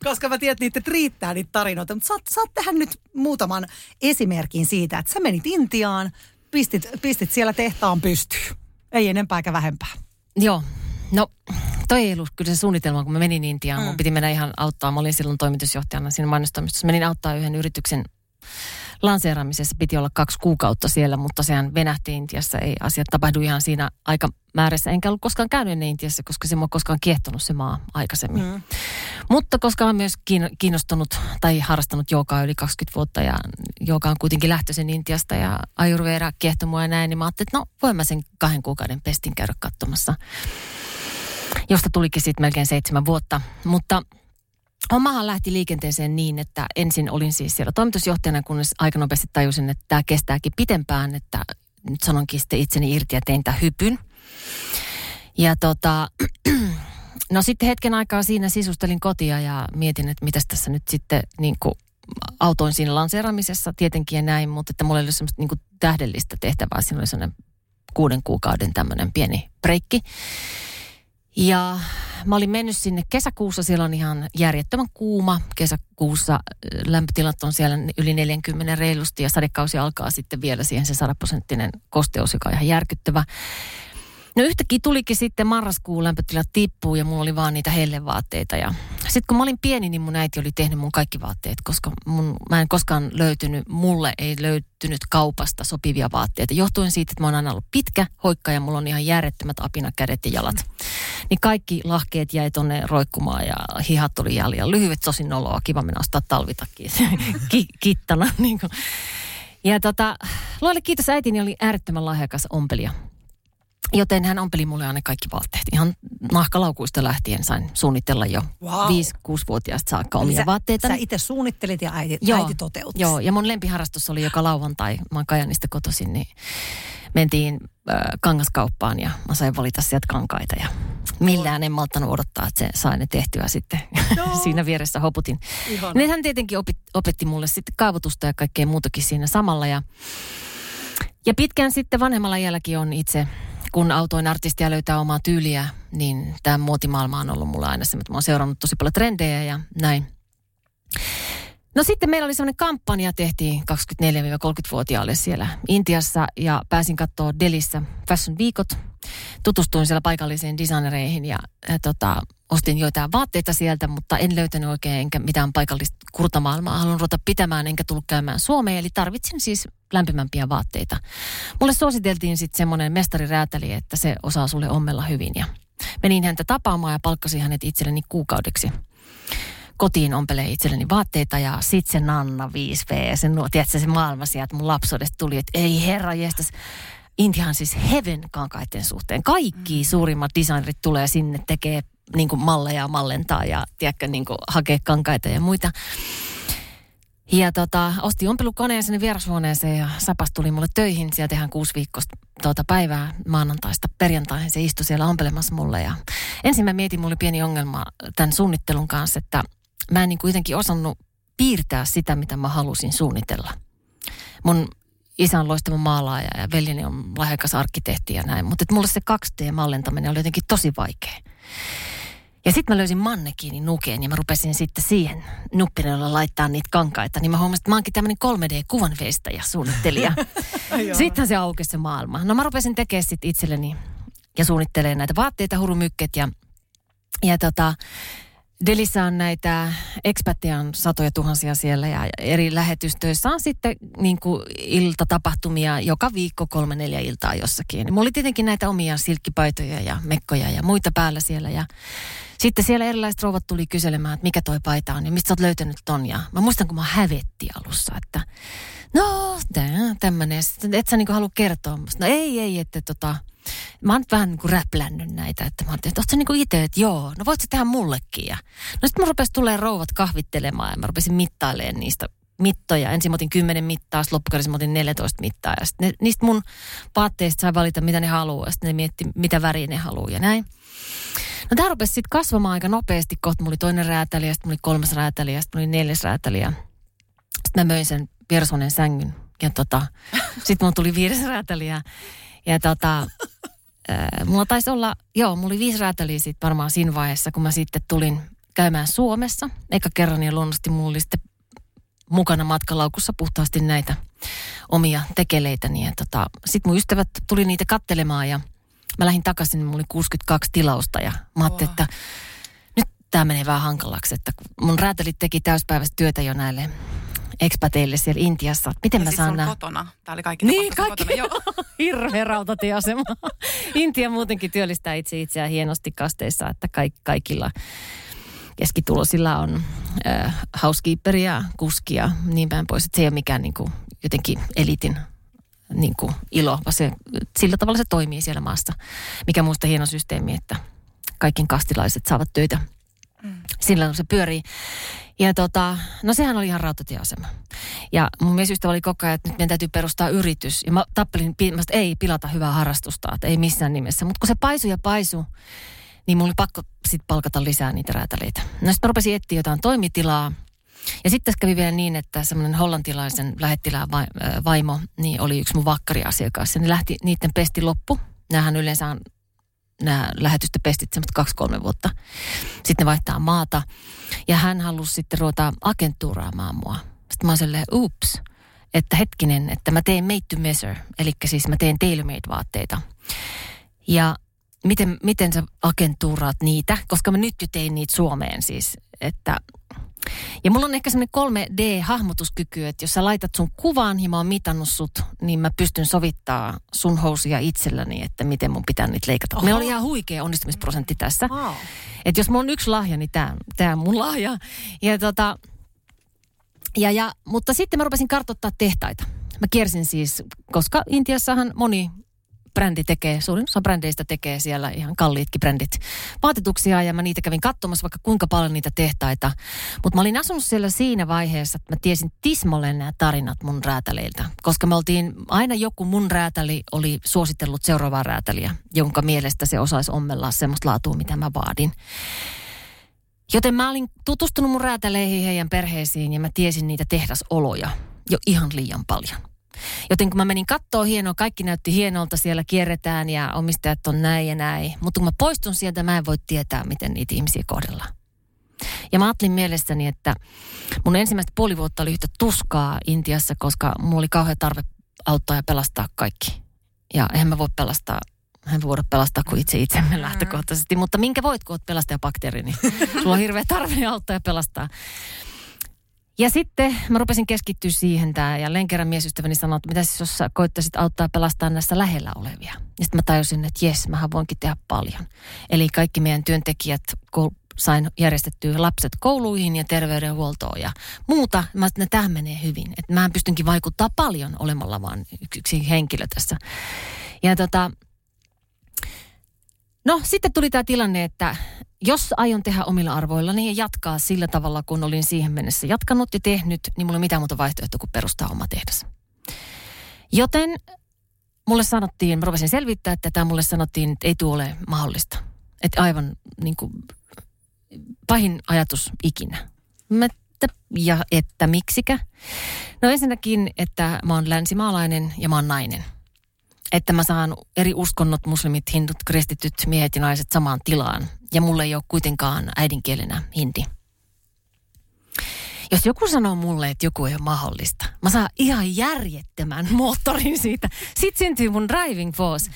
Koska mä tiedän, että niitä riittää niitä tarinoita. Mutta saat tehdä nyt muutaman esimerkin siitä, että sä menit Intiaan, pistit siellä tehtaan pystyyn. Ei enempää eikä vähempää. Joo. No, toi ei ollut kyllä se suunnitelma, kun mä menin Intiaan. Mun piti mennä ihan auttaa. Mä olin silloin toimitusjohtajana siinä mainostoimistossa. Menin auttaa yhden yrityksen lanseeraamisessa, piti olla 2 kuukautta siellä, mutta sehän venähti Intiassa, ei asiat tapahdu ihan siinä aikamäärässä. Enkä ollut koskaan käynyt ennen Intiassa, koska se mua koskaan kiehtonut se maa aikaisemmin. Mutta koska olen myös kiinnostunut tai harrastanut joogaa yli 20 vuotta ja jooga on kuitenkin lähtöisen Intiasta ja ayurveda kiehtoi mua ja näin, niin mä ajattelin, että no voin mä sen 2 kuukauden pestin käydä katsomassa, josta tulikin sitten melkein 7 vuotta. Mutta Omahan lähti liikenteeseen niin, että ensin olin siis siellä toimitusjohtajana, kunnes aika nopeasti tajusin, että tämä kestääkin pitempään, että nyt sanonkin sitten itseni irti ja tein tämän hypyn. Ja no sitten hetken aikaa siinä sisustelin kotia ja mietin, että mitäs tässä nyt sitten niin kuin autoin siinä lanseeramisessa tietenkin ja näin, mutta että mulla ei ole semmoista niin kuin tähdellistä tehtävää. Siinä oli sellainen 6 kuukauden tämmöinen pieni breikki. Ja mä olin mennyt sinne kesäkuussa, siellä on ihan järjettömän kuuma kesäkuussa, lämpötilat on siellä yli 40 reilusti ja sadekausi alkaa sitten vielä siihen se 100-prosenttinen kosteus, joka on ihan järkyttävä. No yhtäkkiä tulikin sitten marraskuun lämpötilat tippuu ja mulla oli vaan niitä hellevaatteita ja sitten kun mä olin pieni, niin mun äiti oli tehnyt mun kaikki vaatteet, koska mä en koskaan löytynyt, mulle ei löytynyt kaupasta sopivia vaatteita. Johtuen siitä, että mä oon aina ollut pitkä hoikka ja mulla on ihan järjettömät apinakädet ja jalat. Niin kaikki lahkeet jäi tonne roikkumaan ja hihat oli jäljellä. Lyhyet, tosin noloa, kiva mennä ostaa talvitakkiin kittana. Niin ja Loille kiitos, äitini oli äärettömän lahjakas ompelija. Joten hän ompeli mulle aina kaikki vaatteet. Ihan nahkalaukuista lähtien sain suunnitella jo 5-6-vuotiaasta saakka omia vaatteita. Sä itse suunnittelit ja äiti toteutti. Joo, ja mun lempiharrastus oli joka lauantai. Mä oon Kajanista kotoisin, niin mentiin kangaskauppaan ja mä sain valita sieltä kankaita. Ja millään en malttanut odottaa, että se sai ne tehtyä sitten. No. Siinä vieressä hoputin. Ne hän tietenkin opetti mulle sitten kaavoitusta ja kaikkea muutakin siinä samalla. Ja pitkään sitten vanhemmalla jälläkin on itse... Kun autoin artistia löytää omaa tyyliä, niin tämä muotimaailma on ollut mulla aina se, että mä oon seurannut tosi paljon trendejä ja näin. No sitten meillä oli semmoinen kampanja, tehtiin 24-30-vuotiaalle siellä Intiassa ja pääsin katsoa Delhissä Fashion Viikot. Tutustuin siellä paikallisiin designereihin ja ostin joitain vaatteita sieltä, mutta en löytänyt oikein enkä mitään paikallista kurtamaailmaa. Haluan ruveta pitämään enkä tullut käymään Suomeen, eli tarvitsin siis lämpimämpiä vaatteita. Mulle suositeltiin sitten semmoinen mestariräätäli, että se osaa sulle ommella hyvin ja menin häntä tapaamaan ja palkkasin hänet itselleni kuukaudeksi. Kotiin ompelee itselleni vaatteita ja sit se Nanna 5V, sen, tiedätkö, se maailma sieltä mun lapsuudesta tuli, että ei herra jestas. Intiahan siis heaven kankaiden suhteen. Kaikki suurimmat designerit tulee sinne, tekee niin kuin malleja, mallentaa ja tiedätkö, niin kuin hakee kankaita ja muita. Ja ostin ompelukoneen sinne vierashuoneeseen ja Sapas tuli mulle töihin. Siellä tehdään 6 viikkoista päivää maanantaista perjantaihin. Se istui siellä ompelemassa mulle ja ensin mä mietin, mulla oli pieni ongelma tämän suunnittelun kanssa, että mä en niin kuitenkin osannut piirtää sitä, mitä mä halusin suunnitella. Mun isä on loistava maalaaja ja veljeni on lahjakas arkkitehti ja näin, mutta mulle se 2D-mallentaminen oli jotenkin tosi vaikea. Ja sitten mä löysin mannekiinin nukeen ja mä rupesin sitten siihen nuppinella laittaa niitä kankaita. Niin mä huomasin, että mä oonkin tämmöinen 3D-kuvanveistäjä, suunnittelija. Sitten se aukesi se maailma. No mä rupesin tekemään sitten itselleni ja suunnittelemaan näitä vaatteita, hurumykket ja Delhissä on näitä, expatia on satoja tuhansia siellä ja eri lähetystöissä on sitten niin kuin iltatapahtumia joka viikko 3-4 iltaa jossakin. Mulla oli tietenkin näitä omia silkkipaitoja ja mekkoja ja muita päällä siellä ja sitten siellä erilaiset rouvat tuli kyselemään, että mikä toi paita on ja mistä sä oot löytänyt ton ja mä muistan, kun mä hävettiin alussa, että no tämmönen, et sä niinku halua kertoa musta. No ei, että mä oon nyt vähän niin kuin räplännyt näitä, että mä oon, että oot sä niin kuin itse, että joo, no voit sä tehdä mullekin. Ja no sit mä rupesin tulemaan rouvat kahvittelemaan ja mä rupesin mittailemaan niistä mittoja. Ensin mä otin 10 mittaa, sitten loppukädessä mä otin 14 mittaa. Ja sitten niistä mun vaatteista sai valita, mitä ne haluaa. Ja sitten ne mietti, mitä väriä ne haluaa ja näin. No tää rupesi sitten kasvamaan aika nopeasti. Kohta mulla oli 2. räätäli ja sitten mulla oli 3. räätäli ja sitten mulla oli 4. räätäli. Ja sitten mä möin sen vierashuoneen sängyn. Ja sitten mulla tuli 5. räätäli ja mulla taisi olla, mulla oli 5 räätäliä sitten varmaan siinä vaiheessa, kun mä sitten tulin käymään Suomessa. Eikä kerran ja luonnollisesti mulla oli sitten mukana matkalaukussa puhtaasti näitä omia tekeleitäni. Sitten mun ystävät tuli niitä kattelemaan ja mä lähdin takaisin, niin mulla oli 62 tilausta ja mä ajattelin, että nyt tää menee vähän hankalaksi, että mun räätälit teki täyspäiväistä työtä jo näille expateille siellä Intiassa. Miten ja mä saan nää? Kotona. Tää oli kaikki tapahtunut kotona. Joo. Hirveä rautatieasema. Intia muutenkin työllistää itseään hienosti kasteissa, että kaikilla keskituloisilla on housekeeperia, kuskia, niin päin pois. Että se ei ole mikään niinku, jotenkin elitin niinku, ilo, vaan se, sillä tavalla se toimii siellä maassa. Mikä muusta hieno systeemi, että kaikkien kastilaiset saavat töitä. Silloin kun se pyörii. Ja no sehän oli ihan rautatieasema. Ja mun miesystävä oli koko ajan, että nyt meidän täytyy perustaa yritys. Ja mä tappelin, että ei pilata hyvää harrastusta, että ei missään nimessä. Mutta kun se paisui ja paisui, niin mulla oli pakko sit palkata lisää niitä räätäleitä. No sitten mä rupesin etsiä jotain toimitilaa. Ja sitten tässä kävi vielä niin, että semmoinen hollantilaisen lähettilään vaimo, niin oli yksi mun vakkariasiakas. Ja ne lähti, niiden pesti loppu. Nämähän yleensä on nämä lähetystä pestit semmoista 2-3 vuotta. Sitten ne vaihtaa maata. Ja hän halusi sitten ruveta agentuuraamaan mua. Sitten mä oon silleen, ups, että hetkinen, että mä teen made to measure. Eli siis mä teen tailor-made-vaatteita. Ja miten sä agentuuraat niitä? Koska mä nyt jo tein niitä Suomeen siis, että... Ja mulla on ehkä semmoinen 3D-hahmotuskyky, että jos sä laitat sun kuvan ja mä oon mitannut sut, niin mä pystyn sovittaa sun housuja itselläni, että miten mun pitää niitä leikata. Meillä oli ihan huikea onnistumisprosentti tässä. Wow. Että jos mulla on yksi lahja, niin tää on mun lahja. Ja mutta sitten mä rupesin kartoittaa tehtaita. Mä kiersin siis, koska Intiassahan moni brändi tekee, suurin osa brändeistä tekee siellä ihan kalliitkin brändit vaatetuksia, ja mä niitä kävin katsomassa vaikka kuinka paljon niitä tehtaita. Mutta mä olin asunut siellä siinä vaiheessa, että mä tiesin tismalleen nämä tarinat mun räätäleiltä, koska me oltiin, aina joku mun räätäli oli suositellut seuraavaa räätäliä, jonka mielestä se osaisi ommella semmoista laatua, mitä mä vaadin. Joten mä olin tutustunut mun räätäleihin, heidän perheisiin, ja mä tiesin niitä tehdasoloja jo ihan liian paljon. Joten kun mä menin kattoo hienoa, kaikki näytti hienolta, siellä kierretään ja omistajat on näin ja näin. Mutta kun mä poistun sieltä, mä en voi tietää, miten niitä ihmisiä kohdellaan. Ja mä ajattelin mielessäni, että mun ensimmäistä puoli vuotta oli yhtä tuskaa Intiassa, koska mulla oli kauhea tarve auttaa ja pelastaa kaikki. Ja eihän mä voi pelastaa. Hän voi pelastaa kuin itse itsemme lähtökohtaisesti, mutta minkä voit, kun oot pelastajabakteeri, niin sulla on hirveä tarve auttaa ja pelastaa. Ja sitten mä rupesin keskittyä siihen tää, ja kerran miesystäväni sanoi, että mitä siis jos sä koittaisit auttaa pelastaa näissä lähellä olevia. Ja sitten mä tajusin, että jes, mähän voinkin tehdä paljon. Eli kaikki meidän työntekijät sain järjestettyä lapset kouluihin ja terveydenhuoltoon ja muuta. Mä ajattelin, että tämähän menee hyvin. Että mähän pystynkin vaikuttaa paljon olemalla vaan yksi henkilö tässä. Ja no sitten tuli tää tilanne, että... Jos aion tehdä omilla arvoillani ja jatkaa sillä tavalla, kun olin siihen mennessä jatkanut ja tehnyt, niin mulla ei mitään muuta vaihtoehtoa kuin perustaa oma tehdas. Joten mulle sanottiin, mä rupesin selvittää, että tämä mulle sanottiin, että ei tule ole mahdollista. Että aivan niin kuin, pahin ajatus ikinä. Ja että miksikä? No ensinnäkin, että mä oon länsimaalainen ja mä oon nainen. Että mä saan eri uskonnot, muslimit, hindut, kristityt, miehet ja naiset samaan tilaan. Ja mulla ei ole kuitenkaan äidinkielenä hindi. Jos joku sanoo mulle, että joku ei ole mahdollista, mä saan ihan järjettömän moottorin siitä. Sitten syntyy mun driving force.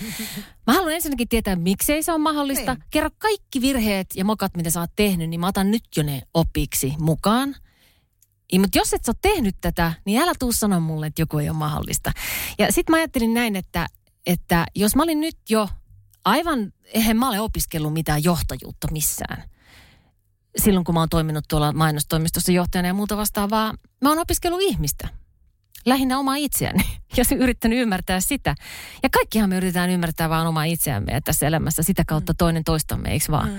Mä haluan ensinnäkin tietää, miksei se ole mahdollista. Ei. Kerro kaikki virheet ja mokat, mitä sä oot tehnyt, niin mä otan nyt jo ne opiksi mukaan. Mutta jos et sä ole tehnyt tätä, niin älä tuu sanoa mulle, että joku ei ole mahdollista. Ja sit mä ajattelin näin, että jos mä olin nyt jo aivan, eihän mä ole opiskellut mitään johtajuutta missään. Silloin kun mä oon toiminut tuolla mainostoimistossa johtajana ja muuta vastaavaa, mä oon opiskellut ihmistä. Lähinnä omaa itseäni ja yrittänyt ymmärtää sitä. Ja kaikkihan me yritetään ymmärtää vaan omaa itseämme ja tässä elämässä sitä kautta toinen toistamme, eikö vaan?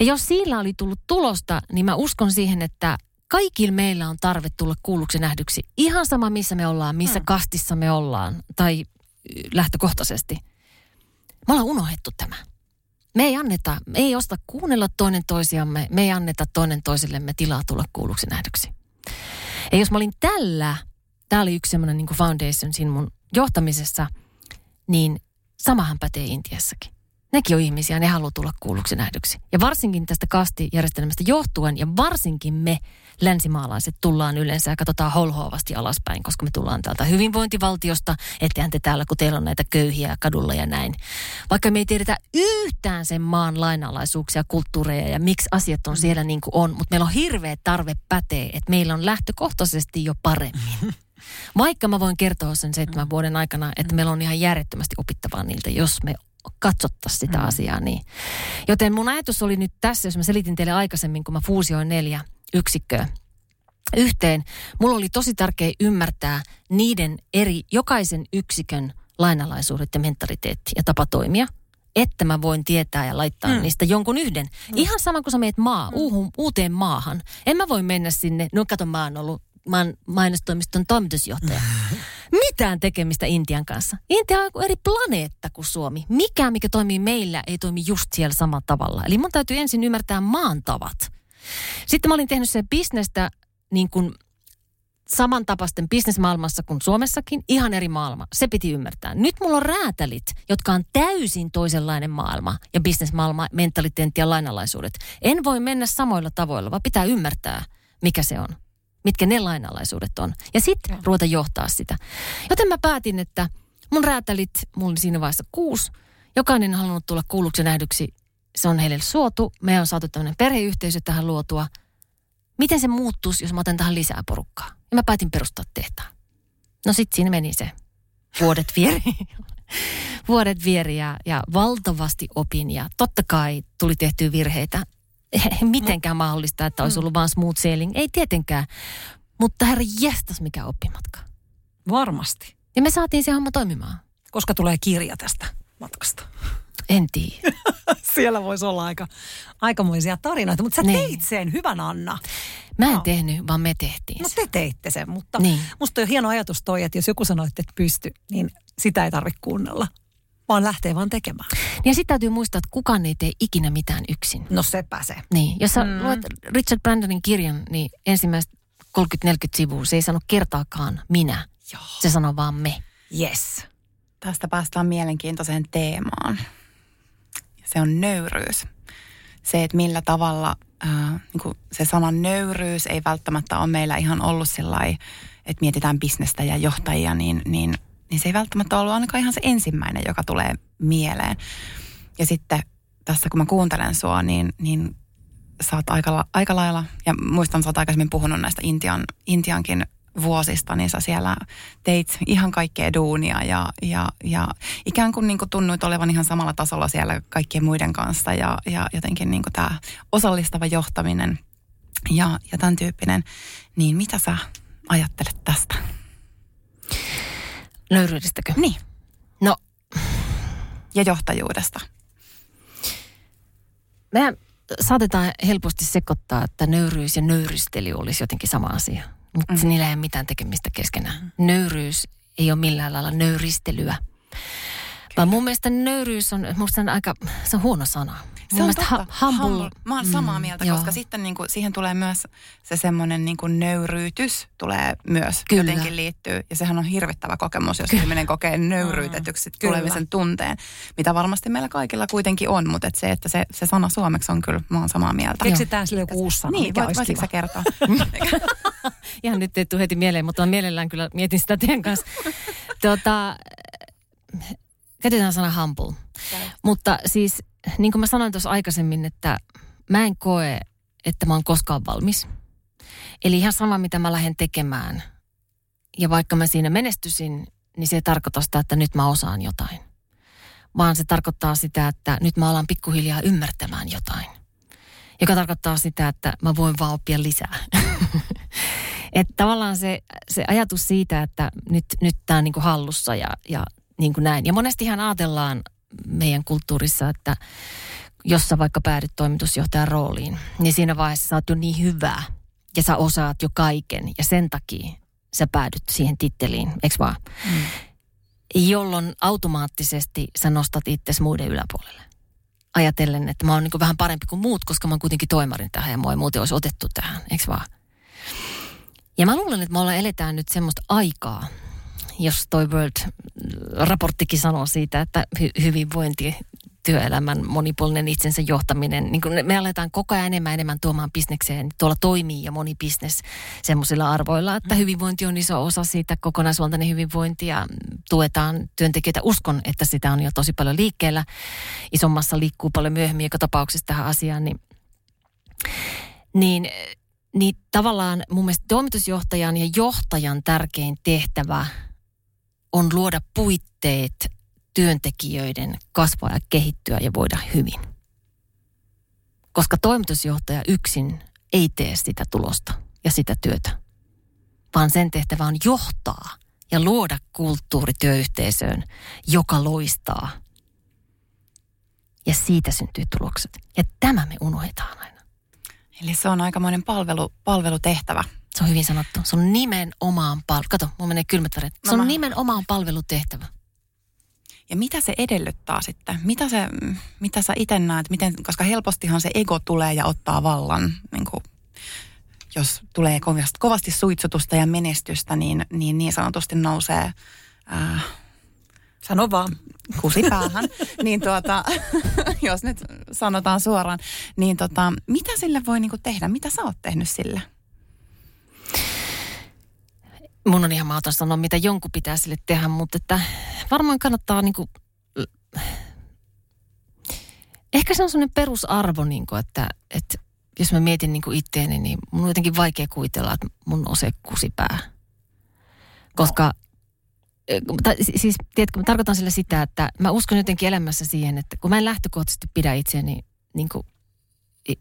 Ja jos sillä oli tullut tulosta, niin mä uskon siihen, että kaikilla meillä on tarve tulla kuulluksi nähdyksi. Ihan sama, missä me ollaan, missä kastissa me ollaan tai lähtökohtaisesti. Me ollaan unohdettu tämä. Me ei osata kuunnella toinen toisiamme, me ei anneta toinen toisillemme tilaa tulla kuulluksi nähdyksi. Ja jos mä olin tää oli yksi semmoinen niin kuin foundation siinä mun johtamisessa, niin samahan pätee Intiassakin. Nekin on ihmisiä, ne haluaa tulla kuulluksi nähdyksi. Ja varsinkin tästä kastijärjestelmästä johtuen, ja varsinkin me länsimaalaiset tullaan yleensä ja katsotaan holhoavasti alaspäin, koska me tullaan täältä hyvinvointivaltiosta, ettehän te täällä, kun teillä on näitä köyhiä kadulla ja näin. Vaikka me ei tiedetä yhtään sen maan lainalaisuuksia, kulttuureja ja miksi asiat on siellä niin kuin on, mutta meillä on hirveä tarve pätee, että meillä on lähtökohtaisesti jo paremmin. Vaikka mä voin kertoa sen 7 vuoden aikana, että meillä on ihan järjettömästi opittavaa niiltä, jos me katsottaisiin sitä asiaa niin. Joten mun ajatus oli nyt tässä, jos mä selitin teille aikaisemmin, kun mä fuusioin 4 yksikköä yhteen. Mulla oli tosi tärkeä ymmärtää jokaisen yksikön lainalaisuudet ja mentaliteetti ja tapa toimia. että mä voin tietää ja laittaa niistä jonkun yhden. Ihan sama kuin sä meet uuteen maahan. En mä voi mennä sinne, no kato mä oon mainostoimiston toimitusjohtaja. Mitään tekemistä Intian kanssa. Intia on eri planeetta kuin Suomi. Mikään, mikä toimii meillä, ei toimi just siellä samalla tavalla. Eli mun täytyy ensin ymmärtää maan tavat. Sitten mä olin tehnyt sen bisnestä niin kuin samantapaisten bisnesmaailmassa kuin Suomessakin. Ihan eri maailma. Se piti ymmärtää. Nyt mulla on räätälit, jotka on täysin toisenlainen maailma ja bisnesmaailma, mentaliteetti ja lainalaisuudet. En voi mennä samoilla tavoilla, vaan pitää ymmärtää, mikä se on. Mitkä ne lainalaisuudet on. Ja sitten ruveta johtaa sitä. Joten mä päätin, että mun räätälit, mulla oli siinä vaiheessa 6. Jokainen on halunnut tulla kuulluksi ja nähdyksi. Se on heille suotu. Me on saatu tämmöinen perheyhteisö tähän luotua. Miten se muuttuisi, jos mä otan tähän lisää porukkaa? Ja mä päätin perustaa tehtaan. No sit siinä meni se. Vuodet vieri. Vuodet vieri ja valtavasti opin. Ja totta kai tuli tehtyä virheitä. Ei mitenkään mahdollista, että olisi ollut vaan smooth sailing. Ei tietenkään. Mutta herra jästäs, mikä oppimatka. Varmasti. Ja me saatiin se homma toimimaan. Koska tulee kirja tästä matkasta? En tiedä. Siellä voisi olla aikamoisia tarinoita, mutta sä teit sen. Hyvän, Anna. Mä en tehnyt, vaan me tehtiin sen. No te teitte sen, mutta musta on hieno ajatus toi, että jos joku sanoo, että et pysty, niin sitä ei tarvitse kuunnella. Vaan lähtee vaan tekemään. Ja sitten täytyy muistaa, että kukaan ei tee ikinä mitään yksin. No sepä se. Niin, jos sä luet Richard Bransonin kirjan, niin ensimmäiset 30-40 sivua, se ei sano kertaakaan minä. Joo. Se sanoo vaan me. Yes. Tästä päästään mielenkiintoiseen teemaan. Se on nöyryys. Se, että millä tavalla niin kuin se sana nöyryys ei välttämättä ole meillä ihan ollut sellainen, että mietitään bisnestä ja johtajia, niin se ei välttämättä ollut ainakaan ihan se ensimmäinen, joka tulee mieleen. Ja sitten tässä, kun mä kuuntelen sua, niin sä oot aika lailla, ja muistan, sä oot aikaisemmin puhunut näistä Intiankin vuosista, niin sä siellä teit ihan kaikkea duunia ja ikään kuin, tunnuit olevan ihan samalla tasolla siellä kaikkien muiden kanssa ja jotenkin niin kuin tämä osallistava johtaminen ja tämän tyyppinen. Niin mitä sä ajattelet tästä? Löyryydestäkö? Niin. No. Ja johtajuudesta. Me saatetaan helposti sekoittaa, että nöyryys ja nöyristely olisi jotenkin sama asia. Mutta niillä ei ole mitään tekemistä keskenään. Nöyryys ei ole millään lailla nöyristelyä. Vaan mun mielestä nöyryys on, se on huono sana. Se on totta. Humble. Mä oon samaa mieltä, koska sitten siihen tulee myös se semmoinen nöyryytys tulee myös. Kyllä. Jotenkin liittyy. Ja sehän on hirvittävä kokemus, jos ihminen kokee nöyryytetyksi tulemisen tunteen, mitä varmasti meillä kaikilla kuitenkin on. Mutta se sana suomeksi on kyllä, mä oon samaa mieltä. Keksitään sille joku uusi sana, mikä olisi kiva. Sä kertoa? Ihan nyt ei tule heti mieleen, mutta mä mielellään kyllä mietin sitä teidän kanssa. Käytetään sana humble. Mutta siis, niin kuin mä sanoin tuossa aikaisemmin, että mä en koe, että mä oon koskaan valmis. Eli ihan sama, mitä mä lähden tekemään. Ja vaikka mä siinä menestyisin, niin se ei tarkoita sitä, että nyt mä osaan jotain. Vaan se tarkoittaa sitä, että nyt mä alan pikkuhiljaa ymmärtämään jotain. Joka tarkoittaa sitä, että mä voin vaan oppia lisää. Että tavallaan se ajatus siitä, että nyt tää on niin kuin hallussa ja niin kuin näin. Ja monestihan ajatellaan meidän kulttuurissa, että jos sä vaikka päädyt toimitusjohtajan rooliin, niin siinä vaiheessa sä oot jo niin hyvä ja sä osaat jo kaiken ja sen takia sä päädyt siihen titteliin, eikö vaan? Mm. Jolloin automaattisesti sä nostat itsesi muiden yläpuolelle. Ajatellen, että mä oon niin kuin vähän parempi kuin muut, koska mä oon kuitenkin toimarin tähän ja mua ei muuten olisi otettu tähän, eikö vaan? Ja mä luulen, että me ollaan eletään nyt semmoista aikaa, jos toi World-raporttikin sanoo siitä, että hyvinvointi, työelämän monipuolinen itsensä johtaminen, niin kun me aletaan koko ajan enemmän tuomaan bisnekseen, niin tuolla toimii ja moni bisnes semmoisilla arvoilla, että hyvinvointi on iso osa siitä, kokonaisvaltainen hyvinvointi ja tuetaan työntekijöitä. Uskon, että sitä on jo tosi paljon liikkeellä. Isommassa liikkuu paljon myöhemmin joka tapauksessa tähän asiaan, niin tavallaan mun mielestä toimitusjohtajan ja johtajan tärkein tehtävä on luoda puitteet työntekijöiden kasvaa ja kehittyä ja voida hyvin. Koska toimitusjohtaja yksin ei tee sitä tulosta ja sitä työtä, vaan sen tehtävä on johtaa ja luoda kulttuuri työyhteisöön, joka loistaa ja siitä syntyy tulokset. Ja tämä me unohdetaan aina. Eli se on aikamoinen palvelutehtävä. Se on hyvin sanottu. Se on nimenomaan kato, mun menee kylmät väreet. Se on nimenomaan palvelutehtävä. Ja mitä se edellyttää sitten? Mitä sä itse näet? Koska helpostihan se ego tulee ja ottaa vallan. Niin kuin, jos tulee kovasti suitsutusta ja menestystä, niin sanotusti nousee... Sano vaan. Kusi päähän. Niin jos nyt sanotaan suoraan, niin mitä sille voi niinku tehdä? Mitä sä oot tehnyt sille? Mun on ihan mahdoton sanoa, mitä jonkun pitää sille tehdä, mutta että varmaan kannattaa niinku... Ehkä se on sellainen perusarvo, niinku, että jos mä mietin niinku itteeni, niin mun on jotenkin vaikea kuvitella, että mun on se kusipää. Koska... Siis, tiedätkö, mä tarkoitan sillä sitä, että mä uskon jotenkin elämässä siihen, että kun mä en lähtökohtaisesti pidä itseäni niin kuin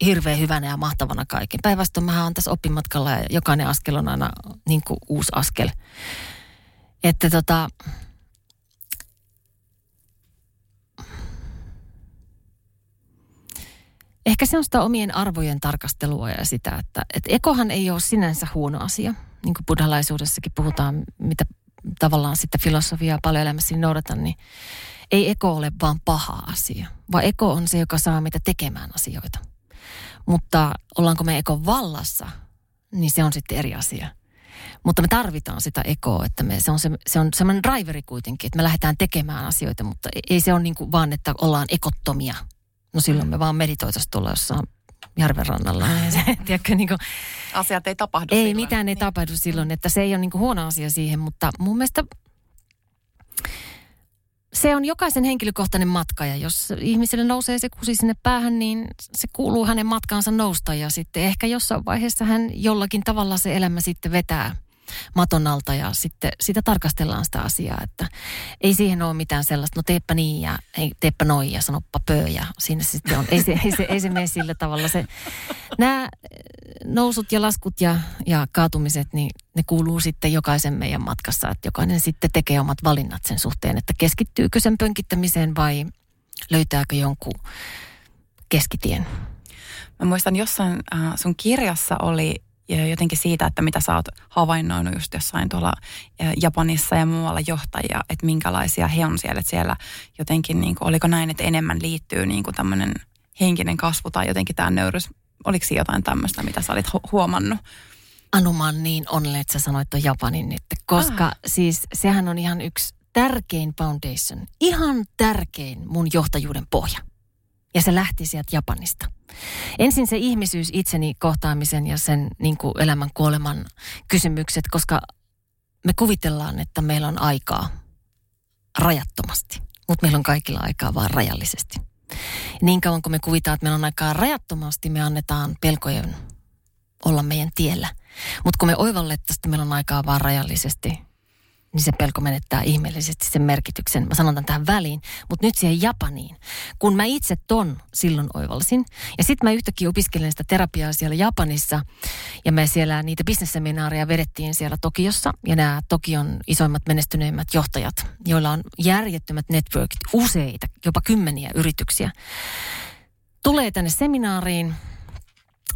hirveän hyvänä ja mahtavana kaiken. Päinvastoin mä oon tässä oppimatkalla ja jokainen askel on aina niin kuin uusi askel. Että ehkä se on sitä omien arvojen tarkastelua ja sitä, että ekohan ei ole sinänsä huono asia. Niin kuin buddhalaisuudessakin puhutaan, mitä tavallaan sitä filosofiaa paljon elämässäni noudatan, niin ei eko ole vaan paha asia, vaan eko on se, joka saa meitä tekemään asioita. Mutta ollaanko me ekon vallassa, niin se on sitten eri asia. Mutta me tarvitaan sitä ekoa, että se on semmoinen driveri kuitenkin, että me lähdetään tekemään asioita, mutta ei se ole niin kuin vaan, että ollaan ekottomia. No silloin me vaan meditoitaisiin tuolla jossain järven rannalla. Tiedätkö, niin kuin, asiat ei tapahdu ei, silloin. Mitään ei tapahdu silloin, että se ei ole niin kuin huono asia siihen, mutta mun mielestä se on jokaisen henkilökohtainen matka ja jos ihmiselle nousee se kusi sinne päähän, niin se kuuluu hänen matkaansa nousta ja sitten ehkä jossain vaiheessa hän jollakin tavalla se elämä sitten vetää maton alta ja sitten sitä tarkastellaan sitä asiaa, että ei siihen ole mitään sellaista, no teepä niin ja teepä noin ja sanoppa pöö ja siinä se sitten on. Ei se mene sillä tavalla. Nämä nousut ja laskut ja kaatumiset, niin ne kuuluu sitten jokaisen meidän matkassa, että jokainen sitten tekee omat valinnat sen suhteen, että keskittyykö sen pönkittämiseen vai löytääkö jonkun keskitien. Mä muistan jossain sun kirjassa oli jotenkin siitä, että mitä sä oot havainnoinut just jossain tuolla Japanissa ja muualla johtajia, että minkälaisia he on siellä. Että siellä jotenkin, niin kuin, oliko näin, että enemmän liittyy niin kuin tämmöinen henkinen kasvu tai jotenkin tämä nöyryys. Oliko jotain tämmöistä, mitä sä olit huomannut? Anu, mä oon niin onnellinen, että sä sanoit tuon Japanin nyt, koska siis sehän on ihan yksi tärkein foundation, ihan tärkein mun johtajuuden pohja. Ja se lähti sieltä Japanista. Ensin se ihmisyys itseni kohtaamisen ja sen niin kuin elämän kuoleman kysymykset, koska me kuvitellaan, että meillä on aikaa rajattomasti, mutta meillä on kaikilla aikaa vaan rajallisesti. Niin kauan kun me kuvitaan, että meillä on aikaa rajattomasti, me annetaan pelkojen olla meidän tiellä. Mutta kun me oivallettaisiin, että meillä on aikaa vaan rajallisesti, niin se pelko menettää ihmeellisesti sen merkityksen. Mä sanon tämän tähän väliin, mutta nyt siihen Japaniin. Kun mä itse ton silloin oivalsin, ja sitten mä yhtäkkiä opiskelen sitä terapiaa siellä Japanissa, ja me siellä niitä bisnesseminaareja vedettiin siellä Tokiossa, ja nämä Tokion isoimmat menestyneimmät johtajat, joilla on järjettömät networkit, useita, jopa kymmeniä yrityksiä, tulee tänne seminaariin,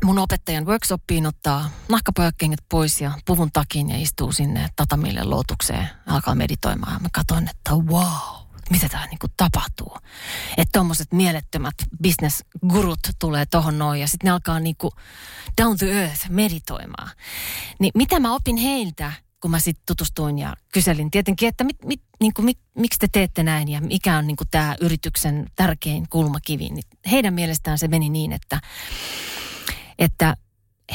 mun opettajan workshoppiin ottaa nahkapojakengät pois ja puvun takin ja istuu sinne tatamille lootukseen. Alkaa meditoimaan. Mä katson, että wow, mitä tää niinku tapahtuu. Että tommoset mielettömät business-gurut tulee tohon noin ja sitten ne alkaa niinku down to earth meditoimaan. Niin mitä mä opin heiltä, kun mä sitten tutustuin ja kyselin tietenkin, että miksi te teette näin ja mikä on niinku tää yrityksen tärkein kulmakivi. Niin heidän mielestään se meni niin, että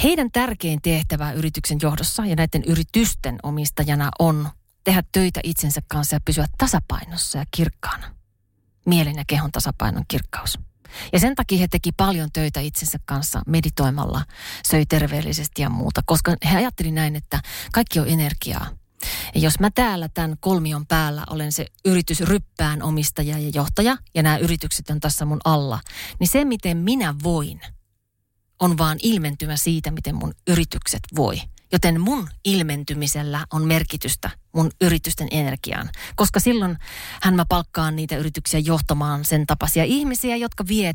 heidän tärkein tehtävä yrityksen johdossa ja näiden yritysten omistajana on tehdä töitä itsensä kanssa ja pysyä tasapainossa ja kirkkaana. Mielen ja kehon tasapainon kirkkaus. Ja sen takia he teki paljon töitä itsensä kanssa meditoimalla, söi terveellisesti ja muuta, koska he ajatteli näin, että kaikki on energiaa. Ja jos mä täällä tämän kolmion päällä olen se yritysryppään omistaja ja johtaja ja nämä yritykset on tässä mun alla, niin se miten minä voin on vaan ilmentymä siitä, miten mun yritykset voi. Joten mun ilmentymisellä on merkitystä mun yritysten energiaan, koska silloin mä palkkaan niitä yrityksiä johtamaan sen tapaisia ihmisiä, jotka vie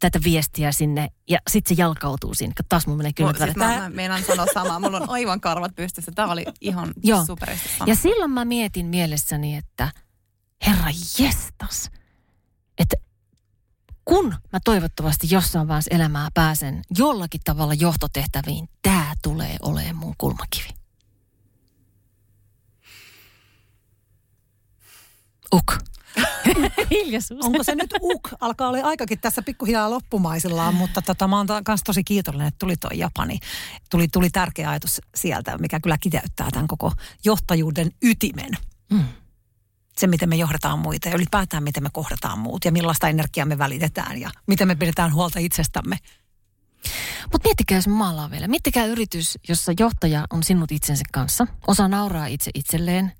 tätä viestiä sinne ja sitten se jalkautuu sinne. Taas mun menee kylmätään. Mä meinaan sanoa samaa. Mulla on aivan karvat pystyssä. Tämä oli ihan superisti. Ja silloin mä mietin mielessäni, että herra jestas, että kun mä toivottavasti jossain vaiheessa elämää pääsen jollakin tavalla johtotehtäviin, tää tulee olemaan mun kulmakivi. Uk. Hiljaisuus. Onko se nyt uk? Alkaa olla aikakin tässä pikkuhiljaa loppumaisillaan, mutta mä oon myös tosi kiitollinen, että tuli toi Japani. Tuli tärkeä ajatus sieltä, mikä kyllä kiteyttää tämän koko johtajuuden ytimen. Mm. Se, miten me johdetaan muita ja ylipäätään, miten me kohdataan muut ja millaista energiaa me välitetään ja miten me pidetään huolta itsestämme. Mutta miettikää, jos maalaan vielä. Miettikää yritys, jossa johtaja on sinut itsensä kanssa, osaa nauraa itse itselleen.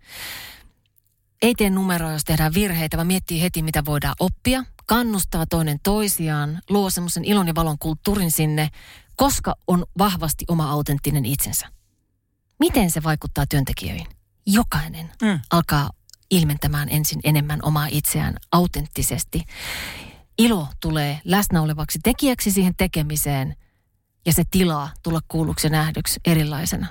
Ei tee numeroa, jos tehdään virheitä, vaan miettii heti, mitä voidaan oppia. Kannustaa toinen toisiaan, luo semmoisen ilon ja valon kulttuurin sinne, koska on vahvasti oma autenttinen itsensä. Miten se vaikuttaa työntekijöihin? Jokainen alkaa ilmentämään ensin enemmän omaa itseään autenttisesti. Ilo tulee läsnä olevaksi tekijäksi siihen tekemiseen ja se tilaa tulla kuulluksi ja nähdyksi erilaisena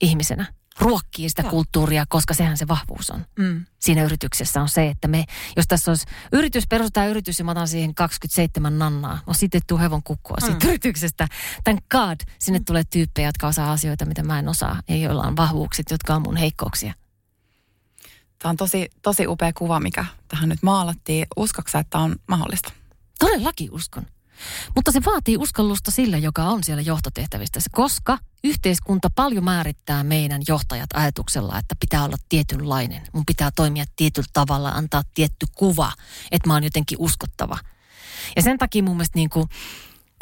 ihmisenä. Ruokkii sitä kulttuuria, koska sehän se vahvuus on. Mm. Siinä yrityksessä on se, että jos tässä olisi yritys, perustetaan yritys ja mä otan siihen 27 nannaa. No sitten tuu hevon kukkua siitä yrityksestä. Thank God, sinne tulee tyyppejä, jotka osaa asioita, mitä mä en osaa. Ei joilla on vahvuukset, jotka on mun heikkouksia. Tämä on tosi, tosi upea kuva, mikä tähän nyt maalattiin. Uskoksa, että on mahdollista? Todellakin uskon. Mutta se vaatii uskallusta sillä, joka on siellä johtotehtävistä, koska yhteiskunta paljon määrittää meidän johtajat ajatuksella, että pitää olla tietynlainen. Mun pitää toimia tietyllä tavalla, antaa tietty kuva, että mä oon jotenkin uskottava. Ja sen takia mun mielestä kun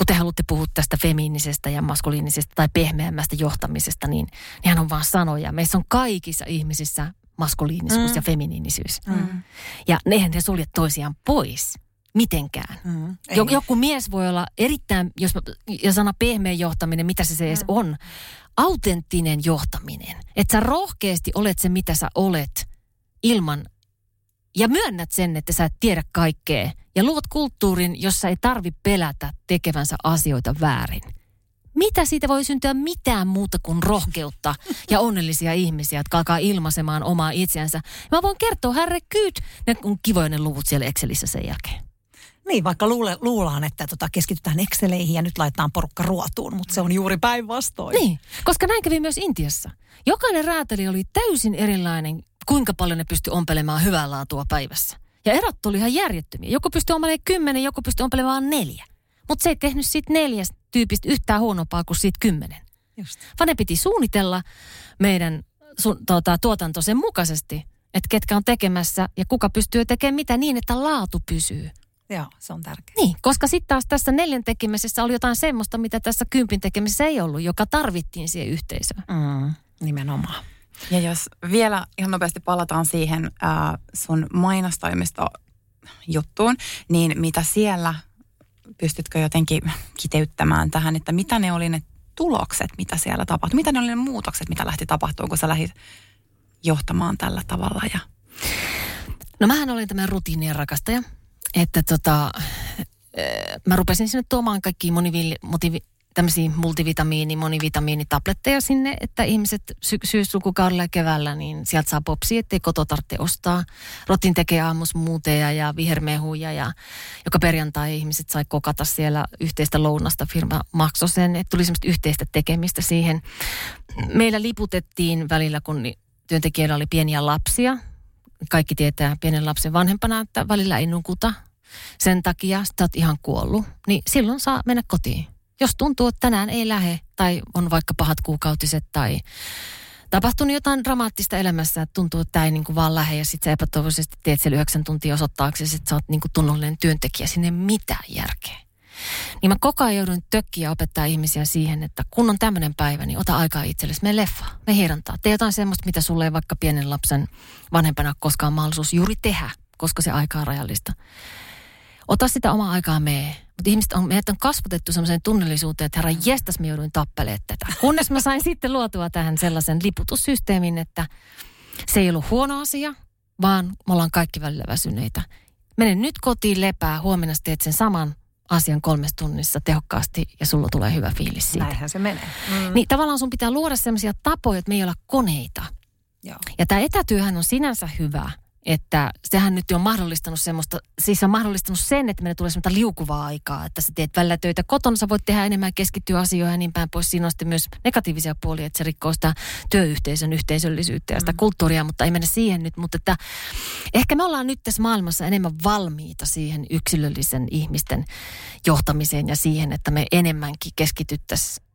te haluatte puhua tästä feminiinisestä ja maskuliinisesta tai pehmeämmästä johtamisesta, niin nehän on vaan sanoja. Meissä on kaikissa ihmisissä maskuliinisuus ja feminiinisyys. Mm. Ja nehän ne sulje toisiaan pois. Mitenkään. Joku mies voi olla erittäin, jos sana pehmeä johtaminen, mitä se edes on, autenttinen johtaminen. Että sä rohkeasti olet se, mitä sä olet ja myönnät sen, että sä et tiedä kaikkea. Ja luot kulttuurin, jossa ei tarvi pelätä tekevänsä asioita väärin. Mitä siitä voi syntyä mitään muuta kuin rohkeutta ja onnellisia ihmisiä, jotka alkaa ilmaisemaan omaa itseänsä. Mä voin kertoa herrekyyt, ne on kivoja ne luvut siellä Excelissä sen jälkeen. Niin, vaikka luulaan, että keskitytään Exceleihin ja nyt laitetaan porukka ruotuun, mutta se on juuri päinvastoin. Niin, koska näin kävi myös Intiassa. Jokainen räätäli oli täysin erilainen, kuinka paljon ne pystyi ompelemaan hyvää laatua päivässä. Ja erot oli ihan järjettömiä. Joku pystyi ompelemaan 10, joku pystyi ompelemaan 4. Mutta se ei tehnyt siitä 4 tyypistä yhtään huonompaa kuin siitä 10. Just. Vaan ne piti suunnitella meidän tuotanto sen mukaisesti, että ketkä on tekemässä ja kuka pystyy tekemään mitä niin, että laatu pysyy. Joo, se on tärkeää. Niin, koska sitten taas tässä 4 tekemisessä oli jotain semmoista, mitä tässä 10 tekemisessä ei ollut, joka tarvittiin siihen yhteisöön. Nimenomaan. Ja jos vielä ihan nopeasti palataan siihen sun mainostoimistojuttuun, niin mitä siellä, pystytkö jotenkin kiteyttämään tähän, että mitä ne oli ne tulokset, mitä siellä tapahtui? Mitä ne oli ne muutokset, mitä lähti tapahtumaan, kun sä lähdit johtamaan tällä tavalla? No mähän olin tämmöinen rutiinien rakastaja. Että mä rupesin sinne tuomaan kaikkia tämmöisiä multivitamiinitabletteja sinne, että ihmiset syyslukukaudella ja keväällä, niin sieltä saa popsia, ettei koto tarvitse ostaa. Rotin tekee aamusmuuteja ja vihermehuja, ja joka perjantai ihmiset sai kokata siellä yhteistä lounasta, firma maksoi sen, että tuli semmoista yhteistä tekemistä siihen. Meillä liputettiin välillä, kun työntekijöillä oli pieniä lapsia. Kaikki tietää pienen lapsen vanhempana, että välillä ei nukuta. Sen takia sä oot ihan kuollut. Niin silloin saa mennä kotiin. Jos tuntuu, että tänään ei lähe tai on vaikka pahat kuukautiset tai tapahtunut jotain dramaattista elämässä, että tuntuu, että tämä ei niinku vaan lähe ja sit sä epätoivoisesti teet siellä 9 tuntia osoittaaksesi, että sä oot niinku tunnollinen työntekijä. Sinne ei mitään järkeä. Niin mä koko ajan joudun tökkiä opettaa ihmisiä siihen, että kun on tämmöinen päivä, niin ota aikaa itsellesi. Mene leffaan, mene hierontaa. Tee jotain semmoista, mitä sulle ei vaikka pienen lapsen vanhempana koskaan mahdollisuus juuri tehdä, koska se aika on rajallista. ota sitä omaa aikaa mee. Mutta ihmiset on, meidät on kasvatettu sellaiseen tunnellisuuteen, että herra jestas, mä jouduin tappelemaan tätä. Kunnes mä sain sitten luotua tähän sellaisen liputussysteemin, että se ei ollut huono asia, vaan me ollaan kaikki välillä väsyneitä. Mene nyt kotiin lepää, huomenna teet sen saman asian 3 tunnissa tehokkaasti ja sulla tulee hyvä fiilis siitä. Näinhän se menee. Mm. Niin tavallaan sun pitää luoda sellaisia tapoja, että me ei olla koneita. Joo. Ja tämä etätyöhän on sinänsä hyvä, että sehän nyt on mahdollistanut semmoista, siis on mahdollistanut sen, että meille tulee semmoista liukuvaa aikaa, että sä teet välillä töitä kotona, sä voit tehdä enemmän, keskittyä asioihin ja niin päin pois. Siinä on sitten myös negatiivisia puolia, että se rikkoo sitä työyhteisön yhteisöllisyyttä ja sitä kulttuuria, mutta ei mennä siihen nyt. Mutta että ehkä me ollaan nyt tässä maailmassa enemmän valmiita siihen yksilöllisen ihmisten johtamiseen ja siihen, että me enemmänkin keskityttäisiin.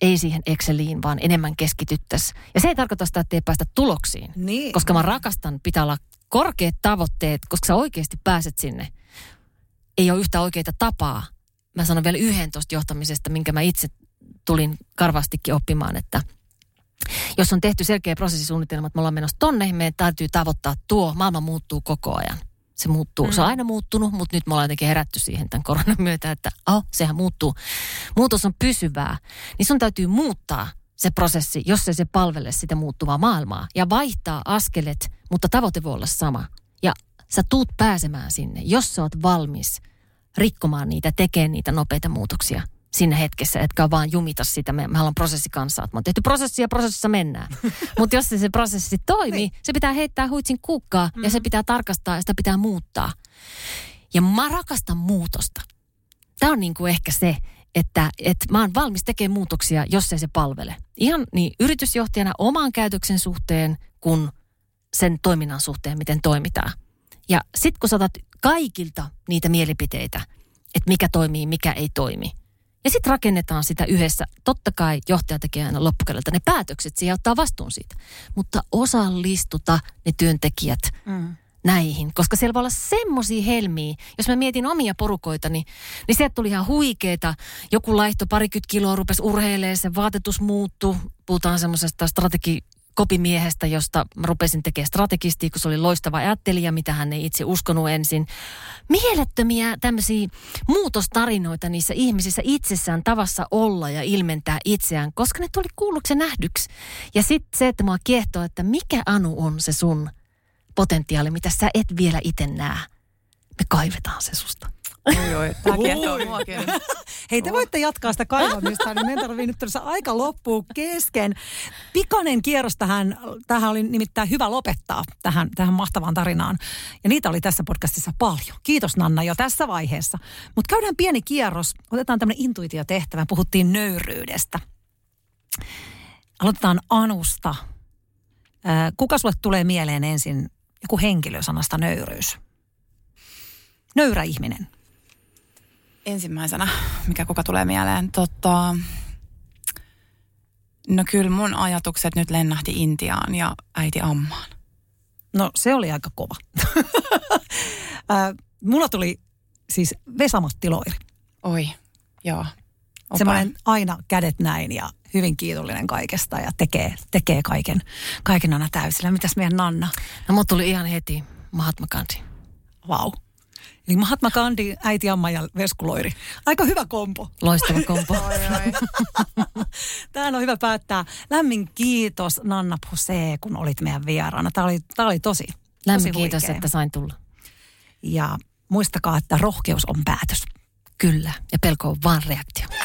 Ei siihen Exceliin, vaan enemmän keskityttäisiin. Ja se ei tarkoita sitä, että ei päästä tuloksiin. Niin. Koska mä rakastan, pitää olla korkeat tavoitteet, koska sä oikeasti pääset sinne. Ei ole yhtä oikeaa tapaa. Mä sanon vielä 1 tuosta johtamisesta, minkä mä itse tulin karvastikin oppimaan, että jos on tehty selkeä prosessisuunnitelma, että me ollaan menossa tonne, meidän täytyy tavoittaa tuo. Maailma muuttuu koko ajan. Se muuttuu. Se on aina muuttunut, mutta nyt me ollaan jotenkin herätty siihen tämän koronan myötä, että sehän muuttuu. Muutos on pysyvää. Niin sun täytyy muuttaa se prosessi, jos ei se palvele sitä muuttuvaa maailmaa. Ja vaihtaa askelet, mutta tavoite voi olla sama. Ja sä tuut pääsemään sinne, jos sä oot valmis rikkomaan niitä, tekemään niitä nopeita muutoksia siinä hetkessä, etkä vaan jumita sitä. Me ollaan prosessikansaa, että me on tehty prosessi ja prosessissa mennään. Mutta jos se prosessi toimii, niin se pitää heittää huitsin kukkaa ja se pitää tarkastaa ja sitä pitää muuttaa. Ja mä rakastan muutosta. Tämä on niinku ehkä se, että mä oon valmis tekemään muutoksia, jos ei se palvele. Ihan niin yritysjohtajana oman käytöksen suhteen, kun sen toiminnan suhteen, miten toimitaan. Ja sit kun sä otat kaikilta niitä mielipiteitä, että mikä toimii, mikä ei toimi. Ja sitten rakennetaan sitä yhdessä. Totta kai johtaja tekee aina loppukädeltä ne päätökset, siihen ottaa vastuun siitä. Mutta osallistuta ne työntekijät näihin, koska siellä voi olla semmoisia helmiä. Jos mä mietin omia porukoitani, niin sieltä tuli ihan huikeeta. Joku laihto 20 kiloa, rupesi urheilemaan, se vaatetus muuttui. Puhutaan semmoisesta kopimiehestä, josta mä rupesin tekemään strategistia, kun se oli loistava ajattelija, mitä hän ei itse uskonut ensin. Mielettömiä tämmöisiä muutostarinoita niissä ihmisissä itsessään tavassa olla ja ilmentää itseään, koska ne tuli kuulluksi ja nähdyksi. Ja sitten se, että mua kiehtoo, että mikä Anu on se sun potentiaali, mitä sä et vielä itse näe. Me kaivetaan se susta. Oi, tämä kiehtoo muakin. Hei, te voitte jatkaa sitä kaivamista, niin meidän tarvii nyt tuossa aika loppuun kesken. Pikainen kierros tähän oli nimittäin hyvä lopettaa tähän mahtavaan tarinaan. Ja niitä oli tässä podcastissa paljon. Kiitos Nanna jo tässä vaiheessa. Mutta käydään pieni kierros. Otetaan tämmöinen intuitiotehtävä. Puhuttiin nöyryydestä. Aloitetaan Anusta. Kuka sulle tulee mieleen ensin joku henkilö sanasta nöyryys? Nöyrä ihminen. Ensimmäisenä, kuka tulee mieleen, no kyllä mun ajatukset nyt lennähti Intiaan ja äiti ammaan. No se oli aika kova. Mulla tuli siis Vesa-Matti Loiri. Oi, joo. Semmoinen aina kädet näin ja hyvin kiitollinen kaikesta ja tekee kaiken aina täysillä. Mitäs meidän Nanna? No mut tuli ihan heti Mahatma Gandhi. Vau. Wow. Eli Mahatma Gandhi, äiti amma ja veskuloiri. Aika hyvä kompo. Loistava kompo. Tämähän on hyvä päättää. Lämmin kiitos Nanna Bhose, kun olit meidän vieraana. Tämä oli tosi lämmin tosi kiitos, huikea. Että sain tulla. Ja muistakaa, että rohkeus on päätös. Kyllä. Ja pelko on vaan reaktio.